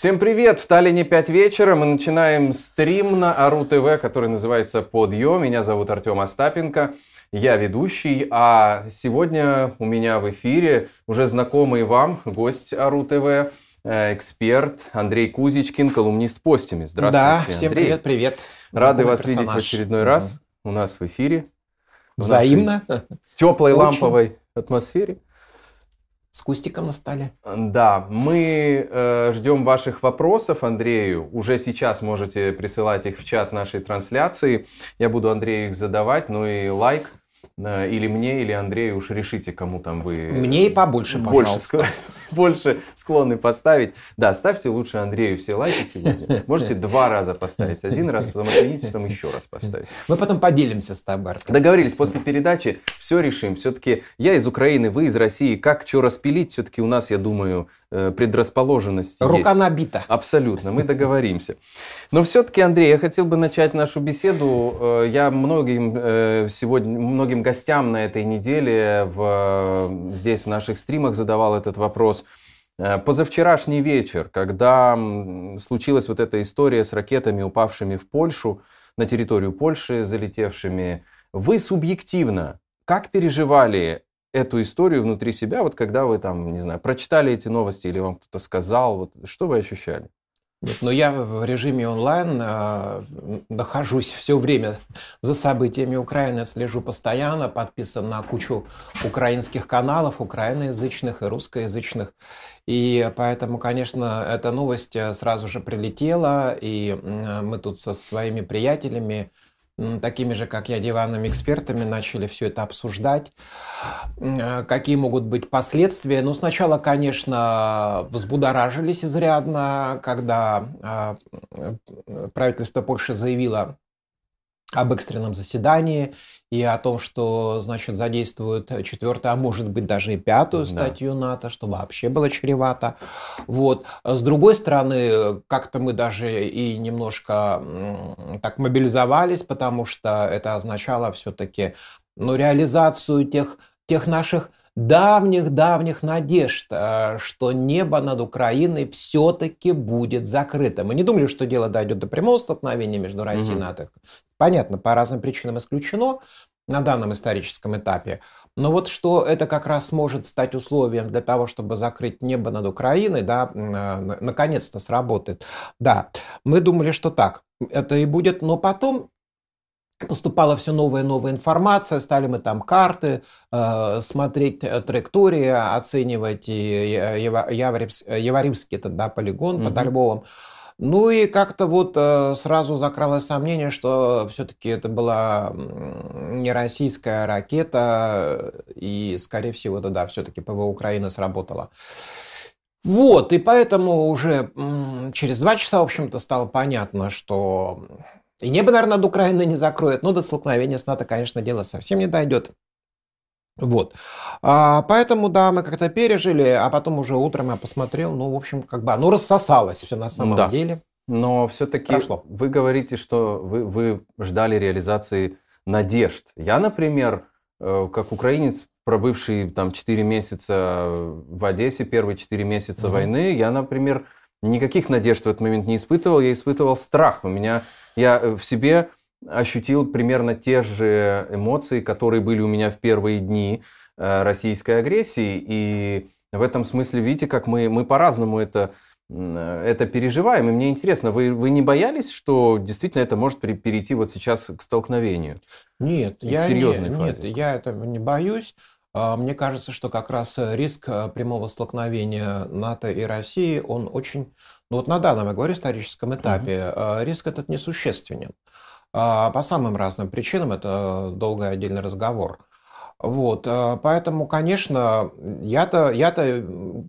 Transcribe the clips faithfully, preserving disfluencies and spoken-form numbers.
Всем привет! В Таллине пять вечера. Мы начинаем стрим на АРУ-ТВ, который называется «Подъем». Меня зовут Артём Остапенко, я ведущий. А сегодня у меня в эфире уже знакомый вам гость АРУ-ТВ, эксперт Андрей Кузичкин, колумнист Postimees. Здравствуйте, да, всем Андрей. Привет, привет. Рады вас персонаж. видеть в очередной раз у нас в эфире. В Взаимно. Теплой Очень. ламповой атмосфере. С кустиком на столе. Да, мы э, ждем ваших вопросов Андрею. Уже сейчас можете присылать их в чат нашей трансляции. Я буду Андрею их задавать. Ну и лайк э, или мне, или Андрею. Уж решите, кому там вы... Мне и побольше, пожалуйста. Больше, больше склонны поставить. Да, ставьте лучше Андрею все лайки сегодня. Можете два раза поставить. Один раз, потом отменить, потом еще раз поставить. Мы потом поделимся с Табарской. Договорились, после передачи все решим. Все-таки я из Украины, вы из России. Как что распилить? Все-таки у нас, я думаю, предрасположенность есть. Рука набита. Абсолютно, мы договоримся. Но все-таки, Андрей, я хотел бы начать нашу беседу. Я многим сегодня, многим гостям на этой неделе в, здесь в наших стримах задавал этот вопрос. Позавчерашний вечер, когда случилась вот эта история с ракетами, упавшими в Польшу, на территорию Польши залетевшими, вы субъективно как переживали эту историю внутри себя, вот когда вы там, не знаю, прочитали эти новости или вам кто-то сказал, вот, что вы ощущали? Нет, но я в режиме онлайн э, нахожусь все время за событиями Украины, слежу постоянно, подписан на кучу украинских каналов, украиноязычных и русскоязычных. И поэтому, конечно, эта новость сразу же прилетела, и мы тут со своими приятелями, такими же, как я, диванными экспертами, начали все это обсуждать. Какие могут быть последствия? Ну, сначала, конечно, взбудоражились изрядно, когда правительство Польши заявило об экстренном заседании и о том, что, значит, задействуют четвертую, а может быть даже и пятую статью да. НАТО, что вообще было чревато. Вот. С другой стороны, как-то мы даже и немножко так мобилизовались, потому что это означало все-таки ну, реализацию тех, тех наших давних-давних надежд, что небо над Украиной все-таки будет закрыто. Мы не думали, что дело дойдет до прямого столкновения между Россией угу. и НАТО. Понятно, по разным причинам исключено на данном историческом этапе. Но вот что это как раз может стать условием для того, чтобы закрыть небо над Украиной, да, наконец-то сработает. Да, мы думали, что так это и будет, но потом... Поступала все новая и новая информация, стали мы там карты, э, смотреть траектории, оценивать Яворивский этот да, полигон mm-hmm. под Львовом. Ну и как-то вот э, сразу закралось сомнение, что все-таки это была не российская ракета, и, скорее всего, да, да все-таки ПВО Украины сработало. Вот, и поэтому уже м- через два часа, в общем-то, стало понятно, что... И небо, наверное, над Украиной не закроет. Но до столкновения с НАТО, конечно, дело совсем не дойдет. Вот. А, поэтому, да, мы как-то пережили. А потом уже утром я посмотрел. Ну, в общем, как бы оно рассосалось все на самом да. деле. Но все-таки прошло. Вы говорите, что вы, вы ждали реализации надежд. Я, например, как украинец, пробывший там четыре месяца в Одессе, первые четыре месяца mm-hmm. войны, я, например, никаких надежд в этот момент не испытывал. Я испытывал страх. У меня... Я в себе ощутил примерно те же эмоции, которые были у меня в первые дни российской агрессии. И в этом смысле, видите, как мы, мы по-разному это, это переживаем. И мне интересно, вы, вы не боялись, что действительно это может перейти вот сейчас к столкновению? Нет, я, серьезной не, нет, я этого не боюсь. Мне кажется, что как раз риск прямого столкновения НАТО и России, он очень... Ну вот на данном, я говорю, историческом этапе mm-hmm. риск этот несущественен. По самым разным причинам, это долгий отдельный разговор. Вот, поэтому, конечно, я-то, я-то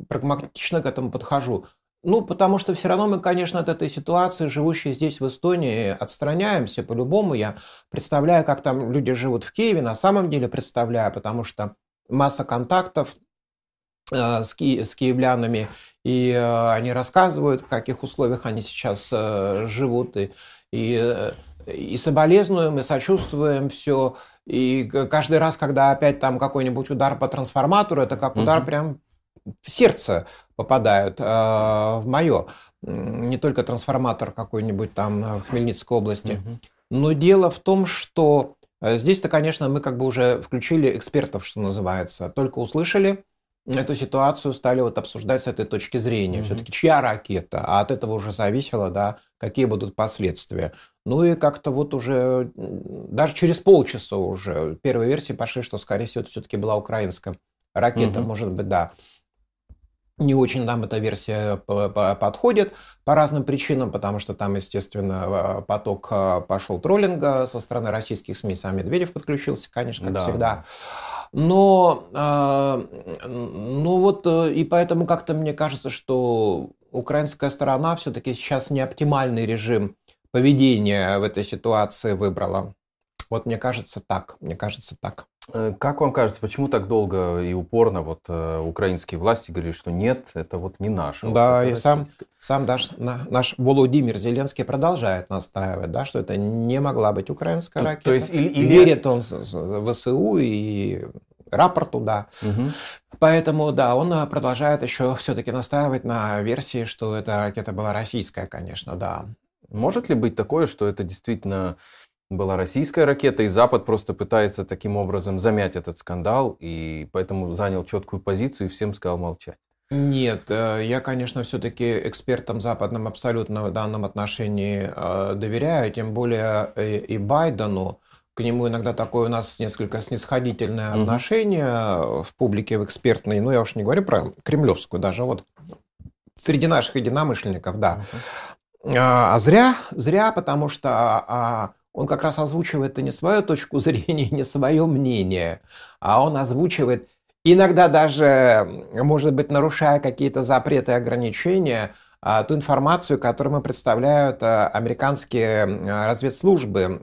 прагматично к этому подхожу. Ну, потому что все равно мы, конечно, от этой ситуации, живущие здесь в Эстонии, отстраняемся по-любому. Я представляю, как там люди живут в Киеве, на самом деле представляю, потому что масса контактов э, с, ки- с киевлянами, и э, они рассказывают, в каких условиях они сейчас э, живут, и, и, и соболезнуем, и сочувствуем все. И каждый раз, когда опять там какой-нибудь удар по трансформатору, это как удар mm-hmm. прям в сердце попадают, э, в мое. не только трансформатор какой-нибудь там в Хмельницкой области. Угу. Но дело в том, что здесь-то, конечно, мы как бы уже включили экспертов, что называется. Только услышали эту ситуацию, стали вот обсуждать с этой точки зрения. Угу. Все-таки чья ракета? А от этого уже зависело, да, какие будут последствия. Ну и как-то вот уже, даже через полчаса уже, первые версии пошли, что, скорее всего, это все-таки была украинская ракета, угу. может быть, да. Не очень нам эта версия подходит по разным причинам, потому что там, естественно, поток пошел троллинга со стороны российских СМИ. Сам Медведев подключился, конечно, как да. всегда. Но, ну вот, и поэтому как-то мне кажется, что украинская сторона все-таки сейчас не оптимальный режим поведения в этой ситуации выбрала. Вот мне кажется так, мне кажется так. Как вам кажется, почему так долго и упорно вот украинские власти говорили, что нет, это вот не наше? Да, вот и сам, сам наш, наш Володимир Зеленский продолжает настаивать, да, что это не могла быть украинская то, ракета. То есть, или, или... Верит он в ВСУ и рапорту, да. Угу. Поэтому, да, он продолжает еще все-таки настаивать на версии, что эта ракета была российская, конечно, да. Может ли быть такое, что это действительно... была российская ракета, и Запад просто пытается таким образом замять этот скандал, и поэтому занял четкую позицию и всем сказал молчать? Нет, я, конечно, все-таки экспертам западным абсолютно в данном отношении доверяю, тем более и Байдену. К нему иногда такое у нас несколько снисходительное угу. отношение в публике, в экспертной, ну я уж не говорю про кремлевскую, даже вот среди наших единомышленников, да. Угу. А зря, зря, потому что... Он как раз озвучивает и не свою точку зрения, не свое мнение, а он озвучивает, иногда даже, может быть, нарушая какие-то запреты и ограничения, ту информацию, которую мы представляют американские разведслужбы,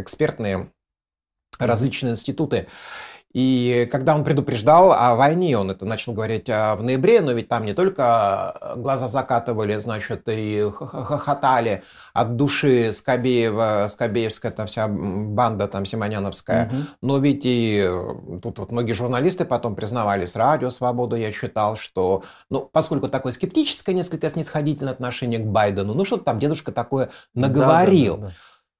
экспертные различные институты. И когда он предупреждал о войне, он это начал говорить в ноябре, но ведь там не только глаза закатывали, значит, и хохотали от души Скобеева, Скобеевская там вся банда там симоняновская, угу. но ведь и тут вот многие журналисты потом признавались, радио «Свободу» я считал, что, ну, поскольку такое скептическое, несколько снисходительное отношение к Байдену, ну, что-то там дедушка такое наговорил. Да, да, да, да.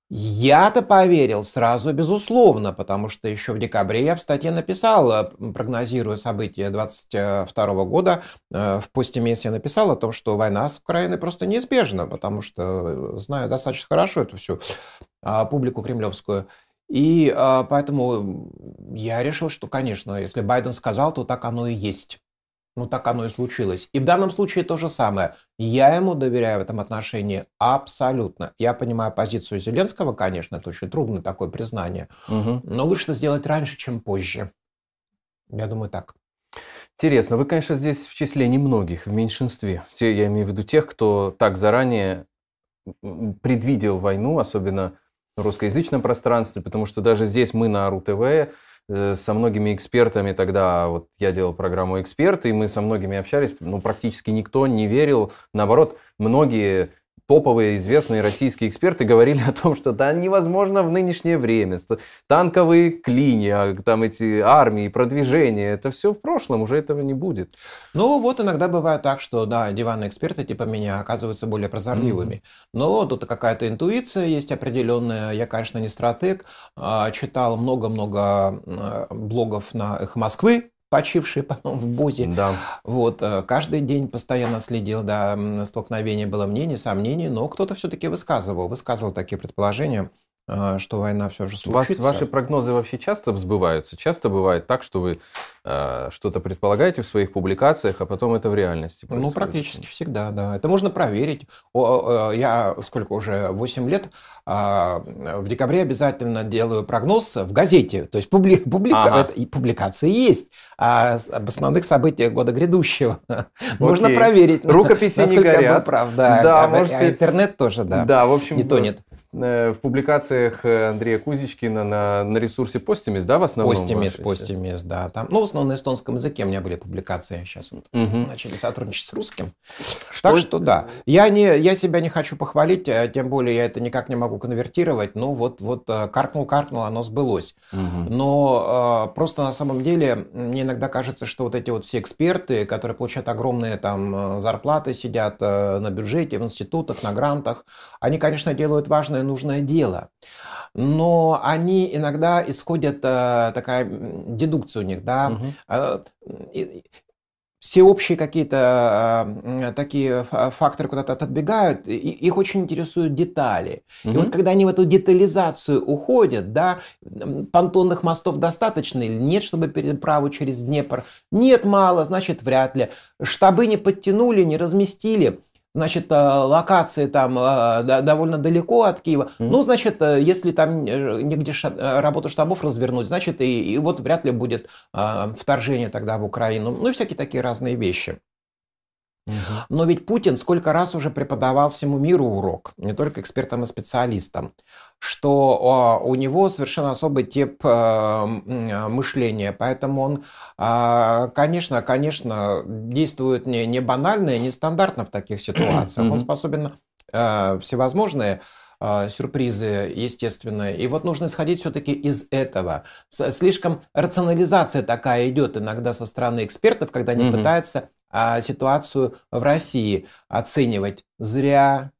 Я-то поверил сразу, безусловно, потому что еще в декабре я в статье написал, прогнозируя события двадцать второго года, в Postimees я написал о том, что война с Украиной просто неизбежна, потому что знаю достаточно хорошо эту всю публику кремлевскую. И поэтому я решил, что, конечно, если Байден сказал, то так оно и есть. Ну, так оно и случилось. И в данном случае то же самое. Я ему доверяю в этом отношении абсолютно. Я понимаю позицию Зеленского, конечно, это очень трудное такое признание. Угу. Но лучше это сделать раньше, чем позже. Я думаю, так. Интересно. Вы, конечно, здесь в числе немногих, в меньшинстве. Те, я имею в виду тех, кто так заранее предвидел войну, особенно в русскоязычном пространстве, потому что даже здесь мы на АРУ-ТВ... со многими экспертами тогда, вот я делал программу «Эксперты», и мы со многими общались, ну, практически никто не верил. Наоборот, многие топовые известные российские эксперты говорили о том, что да, невозможно в нынешнее время. Танковые клини, там эти армии, продвижения, это все в прошлом, уже этого не будет. Ну, вот иногда бывает так, что, да, диванные эксперты типа меня оказываются более прозорливыми. Mm-hmm. Но тут какая-то интуиция есть определенная. Я, конечно, не стратег. Читал много-много блогов на «Эхо Москвы», почивший потом в БОЗе. Да. Вот, каждый день постоянно следил, да, столкновение было мнений, сомнений, но кто-то все-таки высказывал, высказывал такие предположения, что война все же случится. Вас, ваши прогнозы вообще часто сбываются? Часто бывает так, что вы э, что-то предполагаете в своих публикациях, а потом это в реальности происходит? Ну, практически всегда, да. Это можно проверить. О, я сколько уже, восемь лет, э, в декабре обязательно делаю прогноз в газете. То есть публи, публика, ага. это, публикации есть а об основных событиях года грядущего. Можно проверить. Рукописи не горят. Насколько я был прав, да. Да, можете... а интернет тоже, да. Да, в общем... Не тонет. в публикациях Андрея Кузичкина на, на ресурсе Postimees, да, в основном? Postimees, Postimees, да. Там, ну, в основном на эстонском языке у меня были публикации. Сейчас вот угу. начали сотрудничать с русским. Что? Так что да. Я, не, я себя не хочу похвалить, тем более я это никак не могу конвертировать. Ну, вот, вот каркнул-каркнул, оно сбылось. Угу. Но э, просто на самом деле мне иногда кажется, что вот эти вот все эксперты, которые получают огромные там зарплаты, сидят на бюджете, в институтах, на грантах, они, конечно, делают важное нужное дело, но они иногда исходят, такая дедукция у них, да, угу. всеобщие какие-то такие факторы куда-то отбегают, и их очень интересуют детали. Угу. И вот когда они в эту детализацию уходят, да, понтонных мостов достаточно или нет, чтобы переправу через Днепр? Нет, мало, значит, вряд ли. Штабы не подтянули, не разместили. Значит, локации там довольно далеко от Киева. Mm-hmm. Ну, значит, если там негде работу штабов развернуть, значит, и, и вот вряд ли будет вторжение тогда в Украину. Ну, и всякие такие разные вещи. Mm-hmm. Но ведь Путин сколько раз уже преподавал всему миру урок, не только экспертам и специалистам, что у него совершенно особый тип мышления. Поэтому он, конечно, конечно, действует не банально и нестандартно в таких ситуациях. Он способен на всевозможные сюрпризы, естественно. И вот нужно исходить все-таки из этого. Слишком рационализация такая идет иногда со стороны экспертов, когда они mm-hmm. пытаются ситуацию в России оценивать. Зря,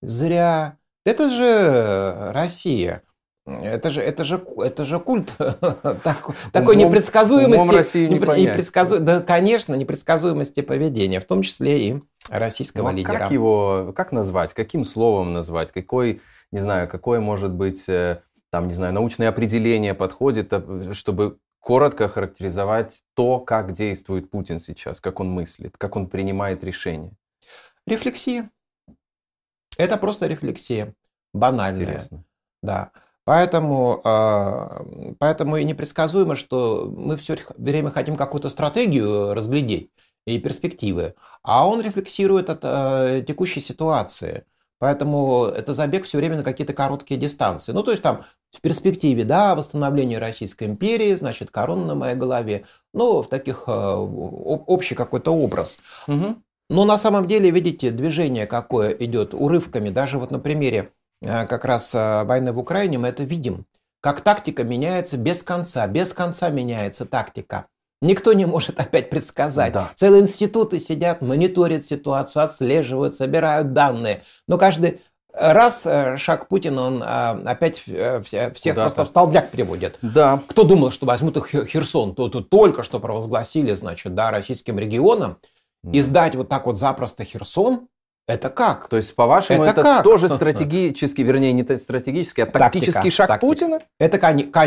зря. Это же Россия, это же, это же, это же культ такой, такой умом, непредсказуемости. Умом Россию не понять. Непредсказу... Да, конечно, непредсказуемости поведения, в том числе и российского ну, лидера. Как его, как назвать, каким словом назвать, какой, не знаю, какое может быть, там, не знаю, научное определение подходит, чтобы коротко характеризовать то, как действует Путин сейчас, как он мыслит, как он принимает решения? Рефлексия. Это просто рефлексия, банальная. Интересно. Да. Поэтому, поэтому и непредсказуемо, что мы все время хотим какую-то стратегию разглядеть и перспективы, а он рефлексирует от текущей ситуации. Поэтому это забег все время на какие-то короткие дистанции. Ну, то есть там в перспективе, да, восстановление Российской империи, значит, корона на моей голове. Ну, в таких общий какой-то образ. Угу. Но на самом деле, видите, движение какое идет урывками. Даже вот на примере как раз войны в Украине мы это видим. Как тактика меняется без конца. Без конца меняется тактика. Никто не может опять предсказать. Да. Целые институты сидят, мониторят ситуацию, отслеживают, собирают данные. Но каждый раз шаг Путина, он опять всех да, просто да. в столбняк переводит. Да. Кто думал, что возьмут их Херсон? То, то только что провозгласили, значит, да, российским регионам. И сдать вот так вот запросто Херсон, это как? То есть, по-вашему, это, это тоже стратегический, вернее, не стратегический, а тактический Тактика, шаг тактика. Путина? Это, конечно,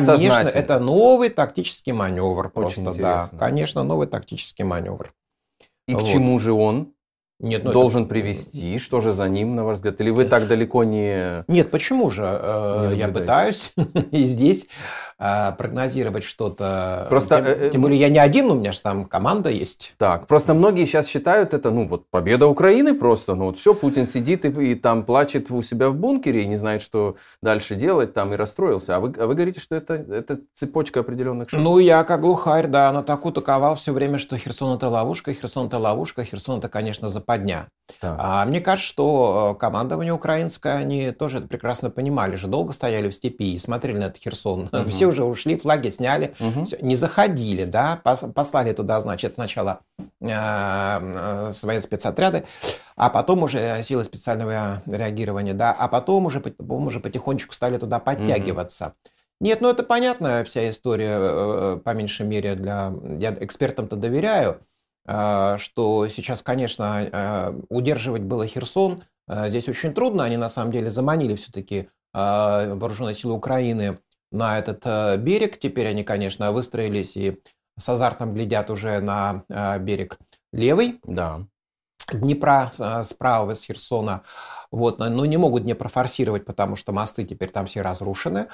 это новый тактический маневр. Очень просто, интересно. Да. Конечно, новый тактический маневр. И вот. К чему же он Нет, ну должен это... привести? Что же за ним, на ваш взгляд? Или вы так далеко не... Нет, почему же? Не я пытаюсь и здесь прогнозировать что-то. Просто... Тем более я не один, у меня же там команда есть. Так, просто многие сейчас считают это, ну вот победа Украины просто, ну вот все, Путин сидит и, и там плачет у себя в бункере и не знает, что дальше делать, там и расстроился. А вы, а вы говорите, что это, это цепочка определенных шагов. Ну я как глухарь, да, на таку таковал все время, что Херсон это ловушка, Херсон это ловушка, Херсон это, конечно, западня. Так. А мне кажется, что командование украинское, они тоже это прекрасно понимали, же долго стояли в степи и смотрели на этот Херсон. Угу. Все уже ушли, флаги сняли, угу. все, не заходили, да, послали туда, значит, сначала э, свои спецотряды, а потом уже силы специального реагирования, да, а потом уже, потом уже потихонечку стали туда подтягиваться. Угу. Нет, ну это понятная вся история, э, по меньшей мере, для, я экспертам-то доверяю, э, что сейчас, конечно, э, удерживать было Херсон э, здесь очень трудно, они на самом деле заманили все-таки э, вооруженные силы Украины на этот берег. Теперь они, конечно, выстроились и с азартом глядят уже на берег левый. Да. Днепра справа с Херсона. Вот, но не могут Днепр форсировать, потому что мосты теперь там все разрушены.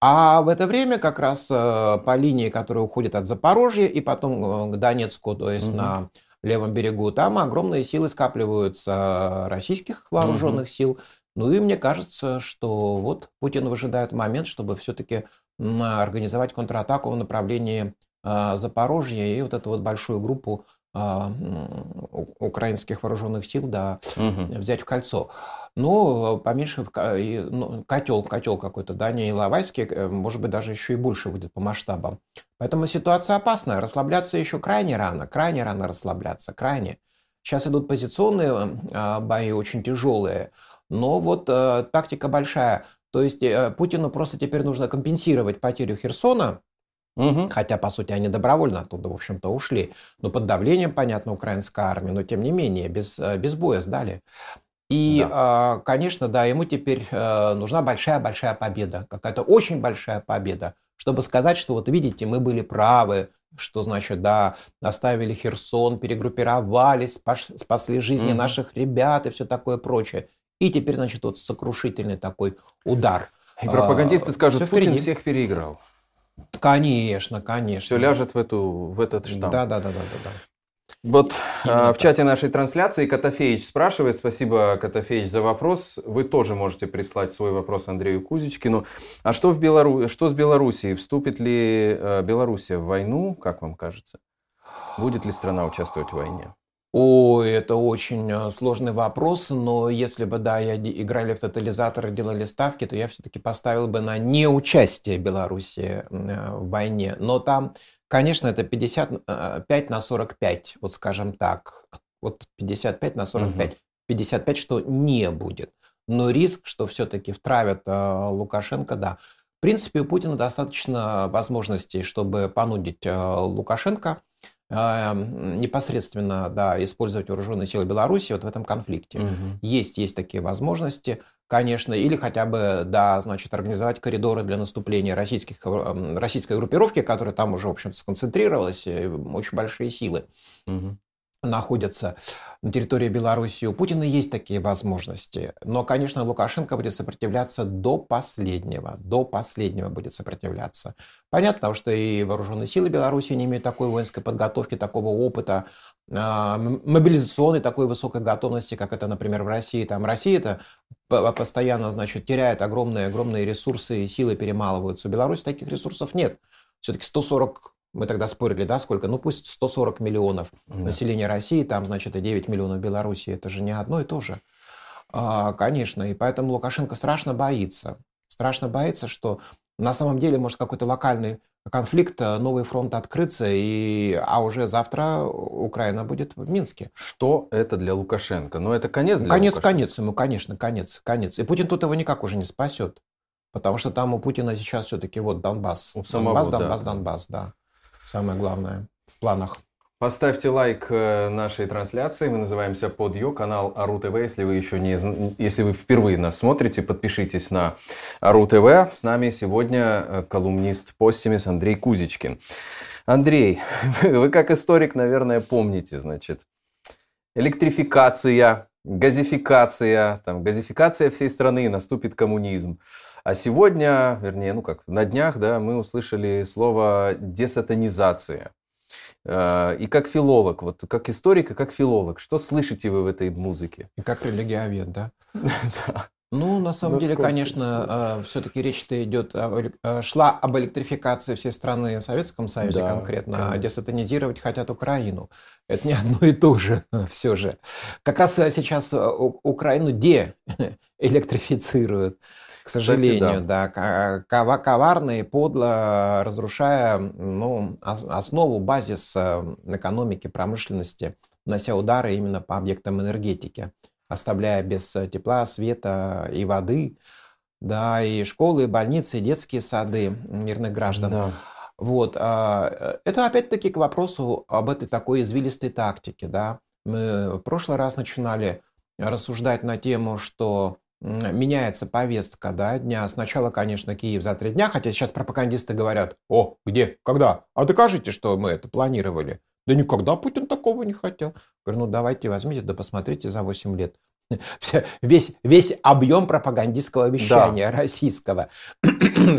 А в это время как раз по линии, которая уходит от Запорожья и потом к Донецку, то есть угу. на левом берегу, там огромные силы скапливаются российских вооруженных угу. сил. Ну и мне кажется, что вот Путин выжидает момент, чтобы все-таки организовать контратаку в направлении Запорожья и вот эту вот большую группу украинских вооруженных сил, да, угу. взять в кольцо. Ну, поменьше котел, котел какой-то, да, не иловайский, может быть, даже еще и больше будет по масштабам. Поэтому ситуация опасная. Расслабляться еще крайне рано, крайне рано расслабляться, крайне. Сейчас идут позиционные бои, очень тяжелые, но вот тактика большая. То есть Путину просто теперь нужно компенсировать потерю Херсона. Угу. Хотя, по сути, они добровольно оттуда, в общем-то, ушли. Но под давлением, понятно, украинской армии, но тем не менее, без, без боя сдали. И, да. конечно, да, ему теперь нужна большая-большая победа, какая-то очень большая победа, чтобы сказать, что вот видите, мы были правы, что значит, да, оставили Херсон, перегруппировались, спас, спасли жизни угу. наших ребят и все такое прочее. И теперь, значит, вот сокрушительный такой удар. И пропагандисты а, скажут, все Путин всех переиграл. Конечно, конечно. Все ляжет в, эту, в этот штамп. Да, да, да, да, да. Вот а, в чате нашей трансляции Котофеич спрашивает, спасибо, Котофеич, за вопрос. Вы тоже можете прислать свой вопрос Андрею Кузичкину. А что, в Белару... что с Белоруссией? Вступит ли э, Белоруссия в войну, как вам кажется? Будет ли страна участвовать в войне? Ой, это очень сложный вопрос, но если бы, да, я играли в тотализатор, делали ставки, то я все-таки поставил бы на неучастие Беларуси в войне. Но там, конечно, это пятьдесят пять на сорок пять, вот скажем так. Вот пятьдесят пять на сорок пять. Угу. пятьдесят пять, что не будет. Но риск, что все-таки втравят Лукашенко, да. В принципе, у Путина достаточно возможностей, чтобы понудить Лукашенко непосредственно, да, использовать вооруженные силы Беларуси вот в этом конфликте. Угу. Есть, есть такие возможности, конечно, или хотя бы, да, значит, организовать коридоры для наступления российских, российской группировки, которая там уже, в общем-то, сконцентрировалась, и очень большие силы угу. находятся на территории Беларуси. У Путина есть такие возможности, но, конечно, Лукашенко будет сопротивляться до последнего, до последнего будет сопротивляться. Понятно, что и вооруженные силы Беларуси не имеют такой воинской подготовки, такого опыта, мобилизационной такой высокой готовности, как это, например, в России. Там Россия-то постоянно, значит, теряет огромные, огромные ресурсы, и силы перемалываются. У Беларуси таких ресурсов нет. Все-таки сто сорок... Мы тогда спорили, да, сколько? Ну, пусть сто сорок миллионов да. населения России, там, значит, и девять миллионов Белоруссии. Это же не одно и то же. А, конечно, и поэтому Лукашенко страшно боится. Страшно боится, что на самом деле может какой-то локальный конфликт, новый фронт открыться, и... а уже завтра Украина будет в Минске. Что это для Лукашенко? Ну, это конец для Конец, Лукашенко. конец ему, конечно, конец, конец. И Путин тут его никак уже не спасет. Потому что там у Путина сейчас все-таки вот Донбасс. У самого, Донбасс, да. Донбасс, Донбасс, да. Самое главное в планах. Поставьте лайк нашей трансляции. Мы называемся «Подъё», канал АРУ-ТВ. Если вы еще не, если вы впервые нас смотрите, подпишитесь на АРУ-ТВ. С нами сегодня колумнист Postimees Андрей Кузичкин. Андрей, вы как историк, наверное, помните, значит, электрификация, газификация, там, газификация всей страны, наступит коммунизм. А сегодня, вернее, ну как, на днях, да, мы услышали слово «десатанизация». И как филолог, вот как историк и как филолог, что слышите вы в этой музыке? И как религиовед, да? Да. Ну, на самом деле, конечно, все-таки речь-то идет, шла об электрификации всей страны в Советском Союзе конкретно, а десатанизировать хотят Украину. Это не одно и то же все же. Как раз сейчас Украину деэлектрифицируют. К сожалению, кстати, да, да, коварно и подло, разрушая, ну, основу, базис экономики, промышленности, нанося удары именно по объектам энергетики, оставляя без тепла, света и воды, да, и школы, и больницы, и детские сады мирных граждан. Да. Вот, это опять-таки к вопросу об этой такой извилистой тактике, да. Мы в прошлый раз начинали рассуждать на тему, что меняется повестка, да, дня. Сначала, конечно, Киев за три дня, хотя сейчас пропагандисты говорят, о, где, когда? А докажите, что мы это планировали. Да никогда Путин такого не хотел. Говорю, ну давайте возьмите, да посмотрите за восемь лет. весь, весь объем пропагандистского вещания, да, российского.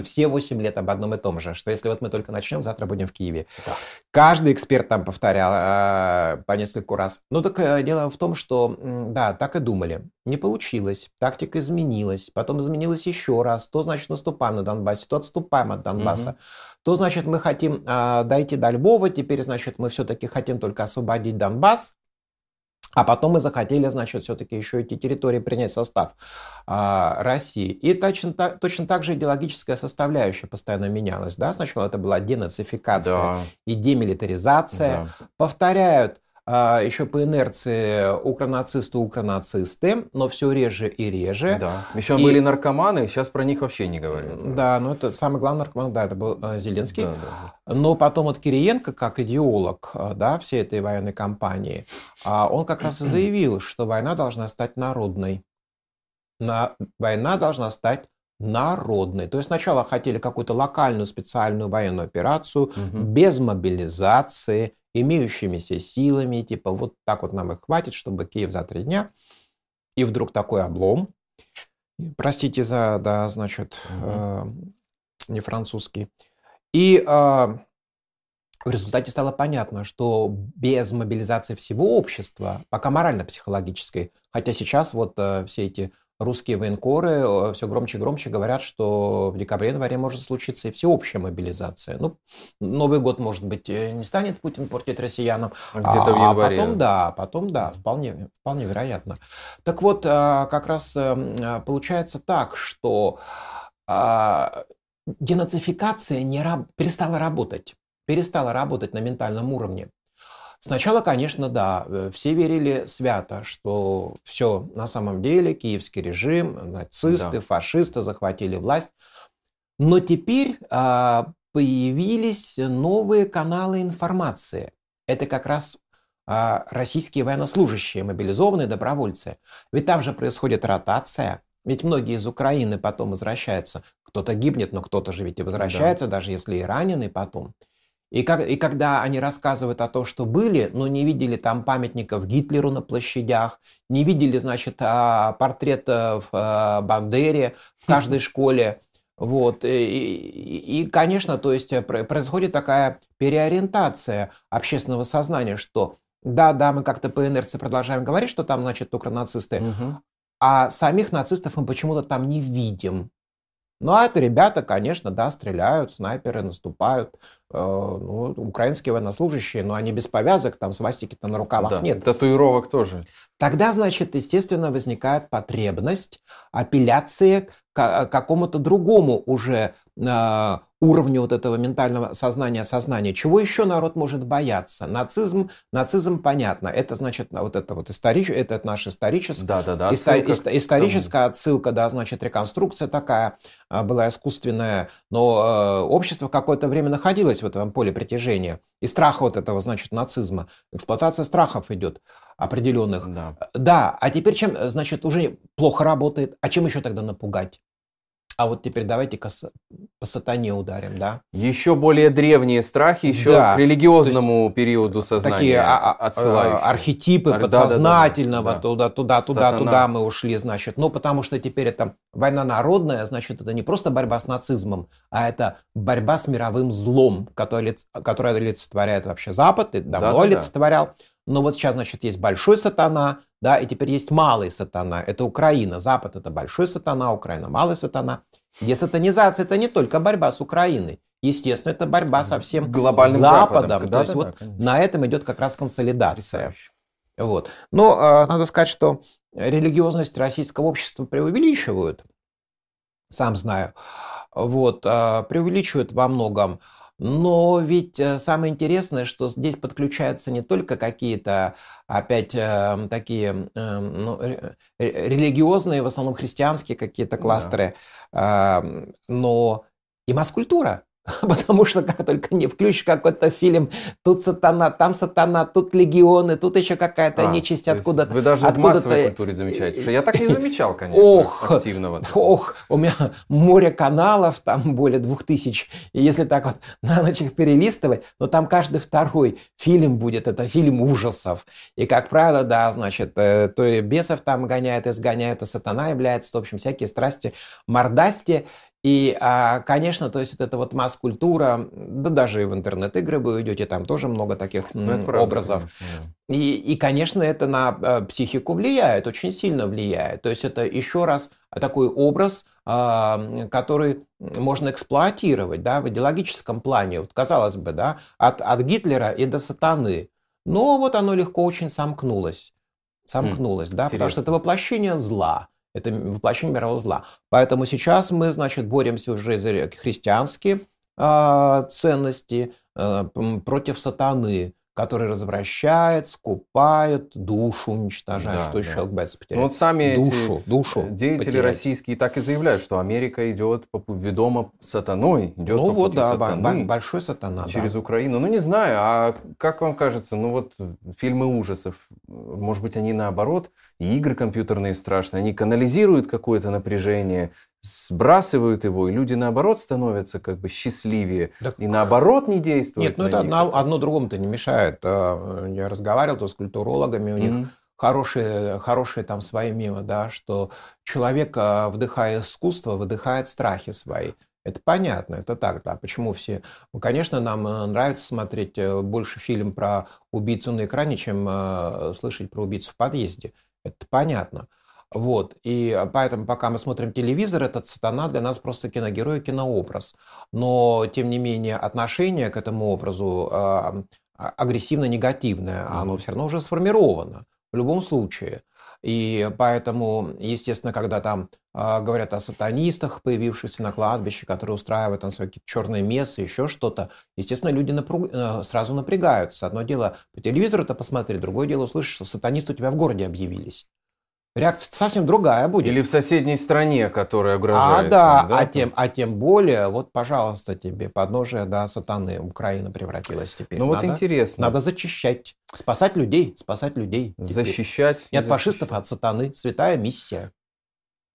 Все восемь лет об одном и том же, что если вот мы только начнем, завтра будем в Киеве. Да. Каждый эксперт там повторял э, по нескольку раз. Ну так э, дело в том, что, да, так и думали. Не получилось, тактика изменилась, потом изменилась еще раз. То, значит, наступаем на Донбассе, то отступаем от Донбасса. Mm-hmm. То, значит, мы хотим э, дойти до Львова, теперь, значит, мы все-таки хотим только освободить Донбасс. А потом мы захотели, значит, все-таки еще эти территории принять в состав а, России. И точно так, точно так же идеологическая составляющая постоянно менялась. Да? Сначала это была денацификация, да, и демилитаризация. Да. Повторяют а, еще по инерции укронацисты, укронацисты, но все реже и реже. Да. Еще и... были наркоманы, сейчас про них вообще не говорят. Да, ну это самый главный наркоман, да, это был Зеленский. Да, да. Но потом вот Кириенко, как идеолог, да, всей этой военной кампании, он как раз и заявил, что война должна стать народной. На... Война должна стать народной. То есть сначала хотели какую-то локальную специальную военную операцию, угу, без мобилизации, имеющимися силами, типа вот так вот нам их хватит, чтобы Киев за три дня. И вдруг такой облом. Простите за, да, значит, угу, э, не французский. И э, в результате стало понятно, что без мобилизации всего общества, пока морально-психологической, хотя сейчас вот э, все эти русские военкоры э, все громче и громче говорят, что в декабре-январе может случиться и всеобщая мобилизация. Ну, Новый год, может быть, не станет Путин портить россиянам, где-то в январе. А потом да, потом да, вполне, вполне вероятно. Так вот, э, как раз э, получается так, что... Э, денацификация не раб... перестала работать. Перестала работать на ментальном уровне. Сначала, конечно, да, все верили свято, что все на самом деле, киевский режим, нацисты, да, фашисты захватили власть. Но теперь а, появились новые каналы информации. Это как раз а, российские военнослужащие, мобилизованные добровольцы. Ведь там же происходит ротация. Ведь многие из Украины потом возвращаются. Кто-то гибнет, но кто-то же ведь и возвращается, да, даже если и раненый потом. И, как, и когда они рассказывают о том, что были, но не видели там памятников Гитлеру на площадях, не видели, значит, портретов Бандеры в каждой школе. Вот. И, и, и, конечно, то есть происходит такая переориентация общественного сознания, что да, да, мы как-то по инерции продолжаем говорить, что там, значит, укронацисты, угу, а самих нацистов мы почему-то там не видим. Ну, а это ребята, конечно, да, стреляют, снайперы наступают, э, ну, украинские военнослужащие, но они без повязок, там свастики-то на рукавах, да, нет. Татуировок тоже. Тогда, значит, естественно, возникает потребность апелляции к какому-то другому уже э, уровню вот этого ментального сознания, сознания. Чего еще народ может бояться? Нацизм, нацизм, понятно, это, значит, вот это вот историч... это наша историческая, да, да, да, истор... отсылка, историческая отсылка, да, значит, реконструкция такая была искусственная, но э, общество какое-то время находилось в этом поле притяжения. И страх вот этого, значит, нацизма. Эксплуатация страхов идет определенных. Да, да, а теперь чем, значит, уже плохо работает, а чем еще тогда напугать? А вот теперь давайте по сатане ударим, да? Еще более древние страхи, еще, да, к религиозному периоду сознания такие отсылающие. Архетипы Ар... подсознательного, да, да, да, туда, туда, туда, туда мы ушли, значит. Ну, потому что теперь это война народная, значит, это не просто борьба с нацизмом, а это борьба с мировым злом, который, который олицетворяет вообще Запад, и давно, да, олицетворял. Да. Но вот сейчас, значит, есть большой сатана, да, и теперь есть малый сатана. Это Украина. Запад – это большой сатана, Украина – малый сатана. Десатанизация – это не только борьба с Украиной. Естественно, это борьба со всем глобальным Западом. Западом. То есть вот конечно, на этом идет как раз консолидация. Вот. Но э, надо сказать, что религиозность российского общества преувеличивают. Сам знаю. Вот, э, преувеличивают во многом. Но ведь самое интересное, что здесь подключаются не только какие-то, опять, э, такие э, ну, ре, религиозные, в основном христианские какие-то кластеры, да, э, но и масс-культура. потому что как только не включишь какой-то фильм, тут сатана, там сатана, тут легионы, тут еще какая-то а, нечисть откуда-то. Вы даже откуда в массовой культуре замечаете, что я так не замечал, конечно, ох, активного. Ох, у меня море каналов, там более двух тысяч, и если так вот на ночь их перелистывать, но там каждый второй фильм будет, это фильм ужасов. И, как правило, да, значит, то и бесов там гоняет, изгоняет, то сатана является, в общем, всякие страсти, мордасти. И, конечно, то есть это вот масс-культура, да даже и в интернет-игры вы идете, там тоже много таких правда, образов. Конечно. И, и, конечно, это на психику влияет, очень сильно влияет. То есть это еще раз такой образ, который можно эксплуатировать, да, в идеологическом плане. Вот, казалось бы, да, от, от Гитлера и до сатаны. Но вот оно легко очень сомкнулось. Сомкнулось, хм, да, интересно. Потому что это воплощение зла. Это воплощение мирового зла. Поэтому сейчас мы, значит, боремся уже за христианские э, ценности э, против сатаны, который развращает, скупает, душу уничтожает. Да, что да. еще боится потерять? Ну, вот сами душу, душу деятели потерять. Российские так и заявляют, что Америка идет, ведомо, сатаной. Идет ну по вот, пути да, сатаны, большой сатана. Через да. Украину. Ну, не знаю, а как вам кажется, ну вот фильмы ужасов, может быть, они наоборот, и игры компьютерные страшные, они канализируют какое-то напряжение, сбрасывают его, и люди, наоборот, становятся как бы счастливее. Так... И наоборот не действуют. Нет, ну это одно, одно другому-то не мешает. Я разговаривал то с культурологами, у mm-hmm. них хорошие, хорошие там свои мемы, да, что человек, вдыхая искусство, выдыхает страхи свои. Это понятно, это так, да. Почему все... Ну, конечно, нам нравится смотреть больше фильм про убийцу на экране, чем слышать про убийцу в подъезде. Это понятно. Вот. И поэтому, пока мы смотрим телевизор, этот сатана для нас просто киногерой, кинообраз. Но, тем не менее, отношение к этому образу э, агрессивно-негативное, mm-hmm. оно все равно уже сформировано в любом случае. И поэтому, естественно, когда там э, говорят о сатанистах, появившихся на кладбище, которые устраивают там свои какие-то черные мессы, еще что-то, естественно, люди напряг... э, сразу напрягаются. Одно дело по телевизору это посмотреть, другое дело услышать, что сатанисты у тебя в городе объявились. Реакция совсем другая будет. Или в соседней стране, которая угрожает. А, да, там, да? А, тем, а тем более, вот, пожалуйста, тебе подножие, да, сатаны. Украина превратилась теперь. Ну вот интересно. Надо зачищать. Спасать людей, спасать людей. Теперь. Защищать. Не от фашистов, а от сатаны. Святая миссия.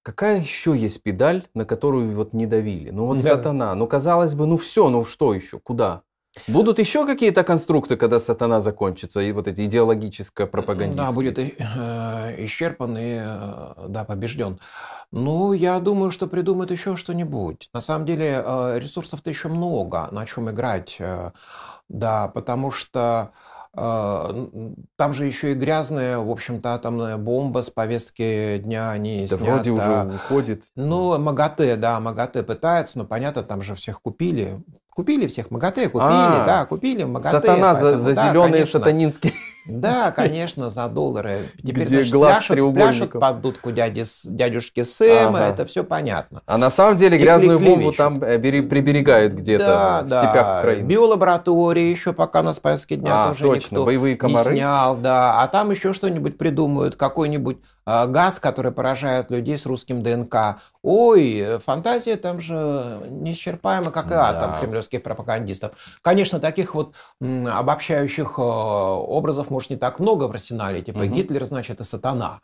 Какая еще есть педаль, на которую вот не давили? Ну вот да. Сатана. Ну казалось бы, ну все, ну что еще, куда? Будут еще какие-то конструкты, когда сатана закончится, и вот эти идеологические пропагандистские? Да, будет э, исчерпан и э, да, побежден. Ну, я думаю, что придумают еще что-нибудь. На самом деле э, ресурсов-то еще много, на чем играть. Э, да, потому что э, там же еще и грязная, в общем-то, атомная бомба с повестки дня не снята. Да вроде уже уходит. Ну, МАГАТЭ, да, МАГАТЭ пытается, но понятно, там же всех купили. Купили всех МАГАТЭ, купили, а, да, купили МАГАТЭ. Сатана поэтому, за, за да, зеленые конечно, сатанинские. Да, конечно, за доллары. Теперь, где значит, глаз пляшут, пляшут под дудку дяди, дядюшки Сэма, ага. Это все понятно. А на самом деле и грязную бомбу там приберегают где-то да, в да. степях Украины. Биолаборатории еще пока на спальске дня а, тоже точно, никто боевые комары. Не снял. Да. А там еще что-нибудь придумают, какой-нибудь э, газ, который поражает людей с русским ДНК. Ой, фантазия там же неисчерпаема, как и да. атом кремлевских пропагандистов. Конечно, таких вот м, обобщающих э, образов может, не так много в арсенале, типа угу. Гитлер, значит, это сатана.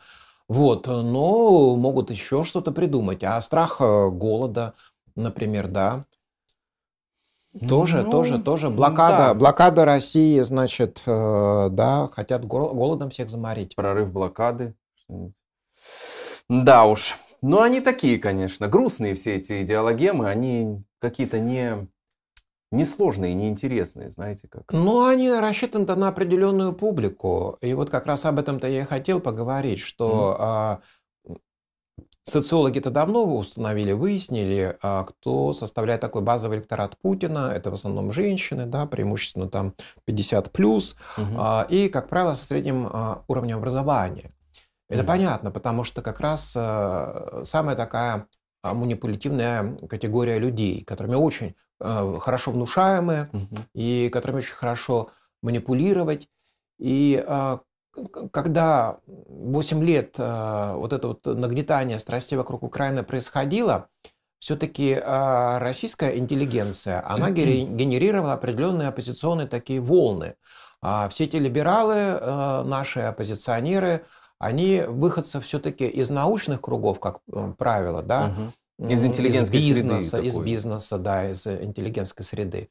Вот, но могут еще что-то придумать. А страх голода, например, да, тоже, ну, тоже, тоже. Блокада, да. блокада России, значит, да, хотят голодом всех заморить. Прорыв блокады. Да уж. Но они такие, конечно, грустные все эти идеологемы, они какие-то не... несложные, неинтересные, знаете как. Ну, они рассчитаны-то на определенную публику. И вот как раз об этом-то я и хотел поговорить, что mm. э, социологи-то давно установили, выяснили, э, кто составляет такой базовый электорат Путина. Это в основном женщины, да, преимущественно там пятьдесят плюс, mm-hmm. э, и, как правило, со средним э, уровнем образования. Это mm. понятно, потому что как раз э, самая такая манипулятивная категория людей, которыми очень э, хорошо внушаемые угу. и которыми очень хорошо манипулировать. И э, когда восемь лет э, вот это вот нагнетание страстей вокруг Украины происходило, все-таки э, российская интеллигенция, она генерировала определенные оппозиционные такие волны. А все эти либералы, э, наши оппозиционеры, они выходцы все-таки из научных кругов, как э, правило, да? Угу. Из интеллигентской из бизнеса, среды. Из такой. бизнеса, да, из интеллигентской среды.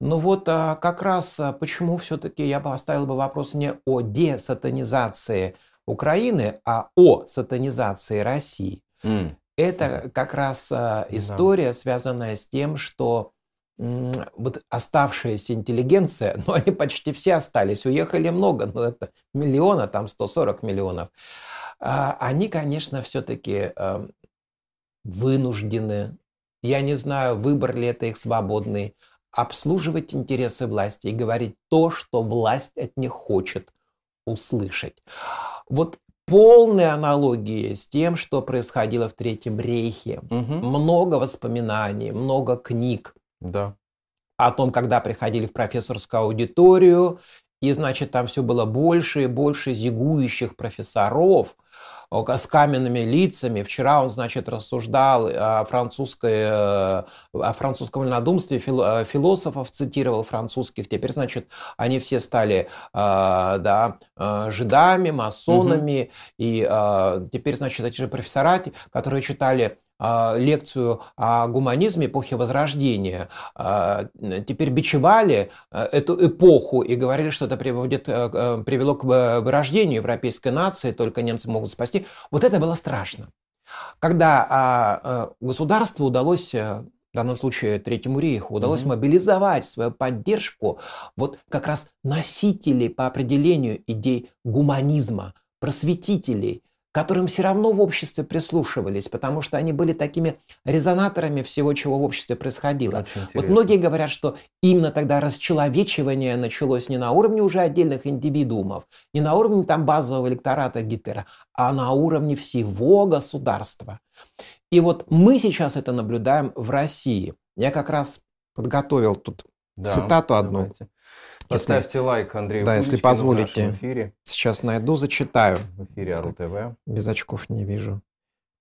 Ну вот э, как раз почему все-таки я поставил бы вопрос не о десатанизации Украины, а о сатанизации России. Mm. Это как раз история, связанная с тем, что вот оставшаяся интеллигенция, ну они почти все остались, уехали много, ну это миллиона, там сто сорок миллионов, они, конечно, все-таки вынуждены, я не знаю, выбор ли это их свободный, обслуживать интересы власти и говорить то, что власть от них хочет услышать. Вот полные аналогии с тем, что происходило в Третьем Рейхе. Угу. Много воспоминаний, много книг, да, о том, когда приходили в профессорскую аудиторию, и, значит, там все было больше и больше зигующих профессоров с каменными лицами. Вчера он, значит, рассуждал о, французской, о французском вольнодумстве, философов цитировал французских. Теперь, значит, они все стали, да, жидами, масонами. Угу. И теперь, значит, эти же профессора, которые читали лекцию о гуманизме эпохи Возрождения, теперь бичевали эту эпоху и говорили, что это приводит, привело к вырождению европейской нации, только немцы могут спасти. Вот это было страшно. Когда государству удалось, в данном случае Третьему Рейху, удалось mm-hmm. мобилизовать свою поддержку вот как раз носителей по определению идей гуманизма, просветителей, которым все равно в обществе прислушивались, потому что они были такими резонаторами всего, чего в обществе происходило. Вот многие говорят, что именно тогда расчеловечивание началось не на уровне уже отдельных индивидуумов, не на уровне там базового электората Гитлера, а на уровне всего государства. И вот мы сейчас это наблюдаем в России. Я как раз подготовил тут да, цитату одну. Давайте. Поставьте лайк Андрею Кузичкину, да, если позволите. В эфире. Сейчас найду, зачитаю. В эфире АРУ-ТВ. Без очков не вижу.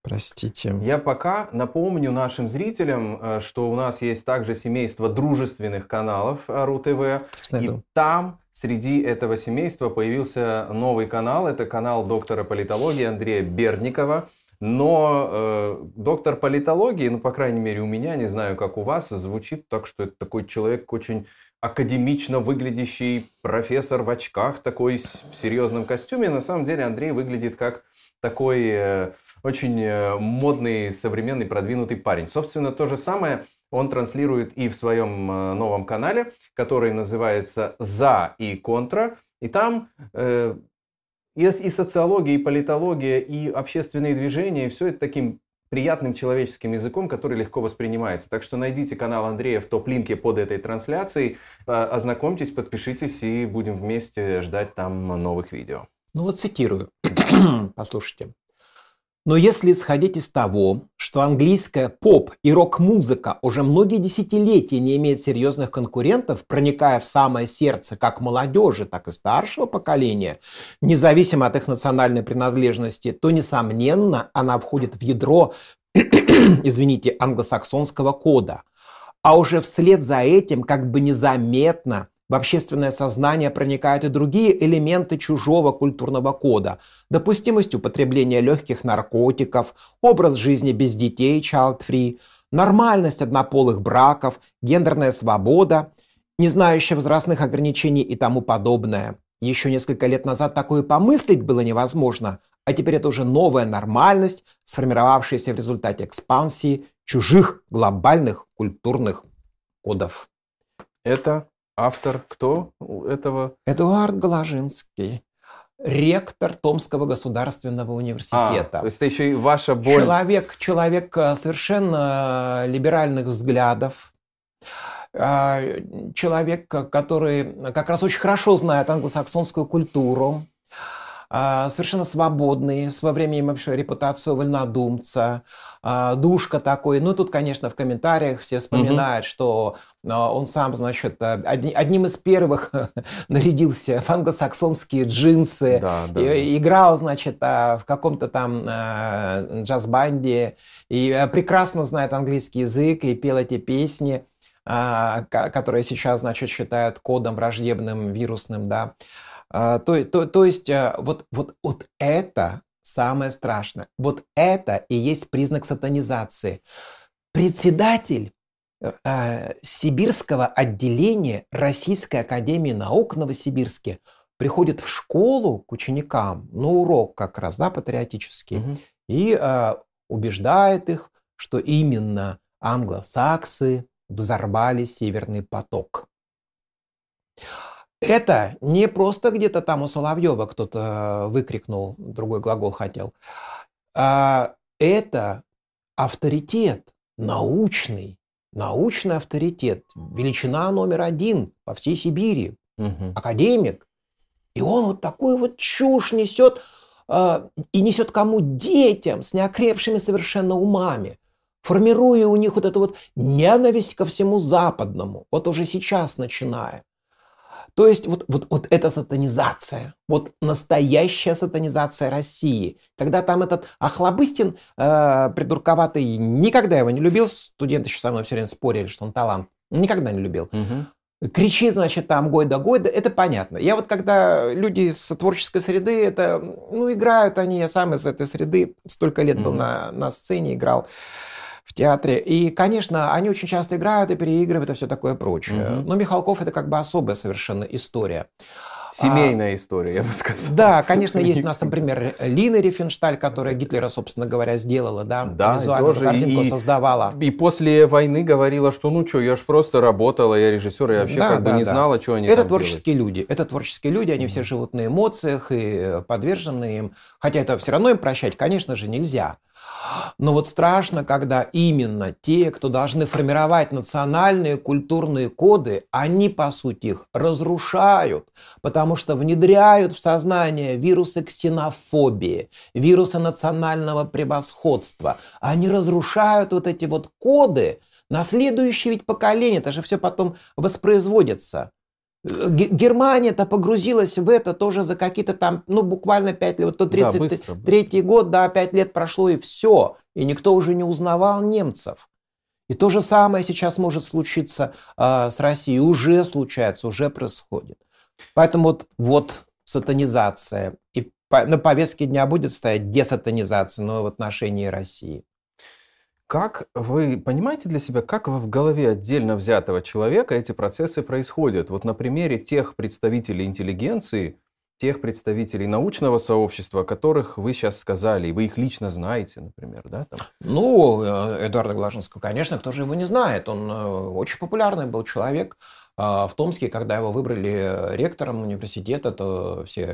Простите. Я пока напомню нашим зрителям, что у нас есть также семейство дружественных каналов АРУ-ТВ. И там среди этого семейства появился новый канал. Это канал доктора политологии Андрея Бердникова. Но э, доктор политологии, ну, по крайней мере, у меня, не знаю, как у вас, звучит так, что это такой человек очень... академично выглядящий профессор в очках, такой в серьезном костюме. На самом деле Андрей выглядит как такой э, очень э, модный, современный, продвинутый парень. Собственно, то же самое он транслирует и в своем э, новом канале, который называется «За и контра». И там э, и, и социология, и политология, и общественные движения, и все это таким приятным человеческим языком, который легко воспринимается. Так что найдите канал Андрея в топ-линке под этой трансляцией, ознакомьтесь, подпишитесь и будем вместе ждать там новых видео. Ну вот цитирую, послушайте. Но если исходить из того, что английская поп и рок-музыка уже многие десятилетия не имеет серьезных конкурентов, проникая в самое сердце как молодежи, так и старшего поколения, независимо от их национальной принадлежности, то, несомненно, она входит в ядро, извините, англосаксонского кода. А уже вслед за этим, как бы незаметно, в общественное сознание проникают и другие элементы чужого культурного кода. Допустимость употребления легких наркотиков, образ жизни без детей, child-free, нормальность однополых браков, гендерная свобода, не знающая возрастных ограничений и тому подобное. Еще несколько лет назад такое помыслить было невозможно, а теперь это уже новая нормальность, сформировавшаяся в результате экспансии чужих глобальных культурных кодов. Это... Автор кто этого? Эдуард Голожинский, ректор Томского государственного университета. А, то есть это еще и ваша боль. Человек, человек совершенно либеральных взглядов. Человек, который как раз очень хорошо знает англосаксонскую культуру. совершенно свободный, в свое время имевший репутацию вольнодумца, душка такой. Ну, тут, конечно, в комментариях все вспоминают, mm-hmm. что он сам, значит, одним из первых нарядился в англосаксонские джинсы, да, да, и, да. играл, значит, в каком-то там джаз-банде, и прекрасно знает английский язык, и пел эти песни, которые сейчас, значит, считают кодом враждебным, вирусным, да. То, то, то есть вот, вот, вот это самое страшное. Вот это и есть признак сатанизации. Председатель э, сибирского отделения Российской академии наук в Новосибирске приходит в школу к ученикам на урок как раз, да, патриотический, угу. и э, убеждает их, что именно англосаксы взорвали Северный поток. Это не просто где-то там у Соловьева кто-то выкрикнул, другой глагол хотел. Это авторитет, научный, научный авторитет, величина номер один по всей Сибири, угу. академик. И он вот такую вот чушь несет, и несет кому? Детям с неокрепшими совершенно умами, формируя у них вот эту вот ненависть ко всему западному, вот уже сейчас начиная. То есть вот, вот, вот эта сатанизация, вот настоящая сатанизация России. Когда там этот Охлобыстин э, придурковатый, никогда его не любил, студенты еще со мной все время спорили, что он талант, никогда не любил. Угу. Кричи, значит, там гойда-гойда, это понятно. Я вот когда люди из творческой среды, это, ну, играют они, я сам из этой среды столько лет угу. был на, на сцене, играл в театре. И, конечно, они очень часто играют и переигрывают и все такое прочее. Угу. Но Михалков — это как бы особая совершенно история. Семейная а, история, я бы сказал. Да, конечно, есть у нас, например, Лина Рифеншталь, которая Гитлера, собственно говоря, сделала, да, да визуальную тоже, картинку и, создавала. И после войны говорила, что ну что, я же просто работала, я режиссер, я вообще да, как да, бы не да. знала, что они это там творческие делают. люди, это творческие люди, они mm-hmm. все живут на эмоциях и подвержены им. Хотя это все равно им прощать, конечно же, нельзя. Но вот страшно, когда именно те, кто должны формировать национальные культурные коды, они, по сути, их разрушают, потому что внедряют в сознание вирусы ксенофобии, вирусы национального превосходства. Они разрушают вот эти вот коды на следующее ведь поколение, это же все потом воспроизводится. Германия-то погрузилась в это тоже за какие-то там, ну, буквально пять лет, то тридцать третий год, да, пять лет прошло, и все. И никто уже не узнавал немцев. И то же самое сейчас может случиться э, с Россией. Уже случается, уже происходит. Поэтому вот, вот сатанизация. И по, на повестке дня будет стоять десатанизация, но в отношении России. Как вы понимаете для себя, как в голове отдельно взятого человека эти процессы происходят? Вот на примере тех представителей интеллигенции, тех представителей научного сообщества, о которых вы сейчас сказали, и вы их лично знаете, например, да? Там. Ну, Эдуарда Глажинского, конечно, кто же его не знает. Он очень популярный был человек. В Томске, когда его выбрали ректором университета, то все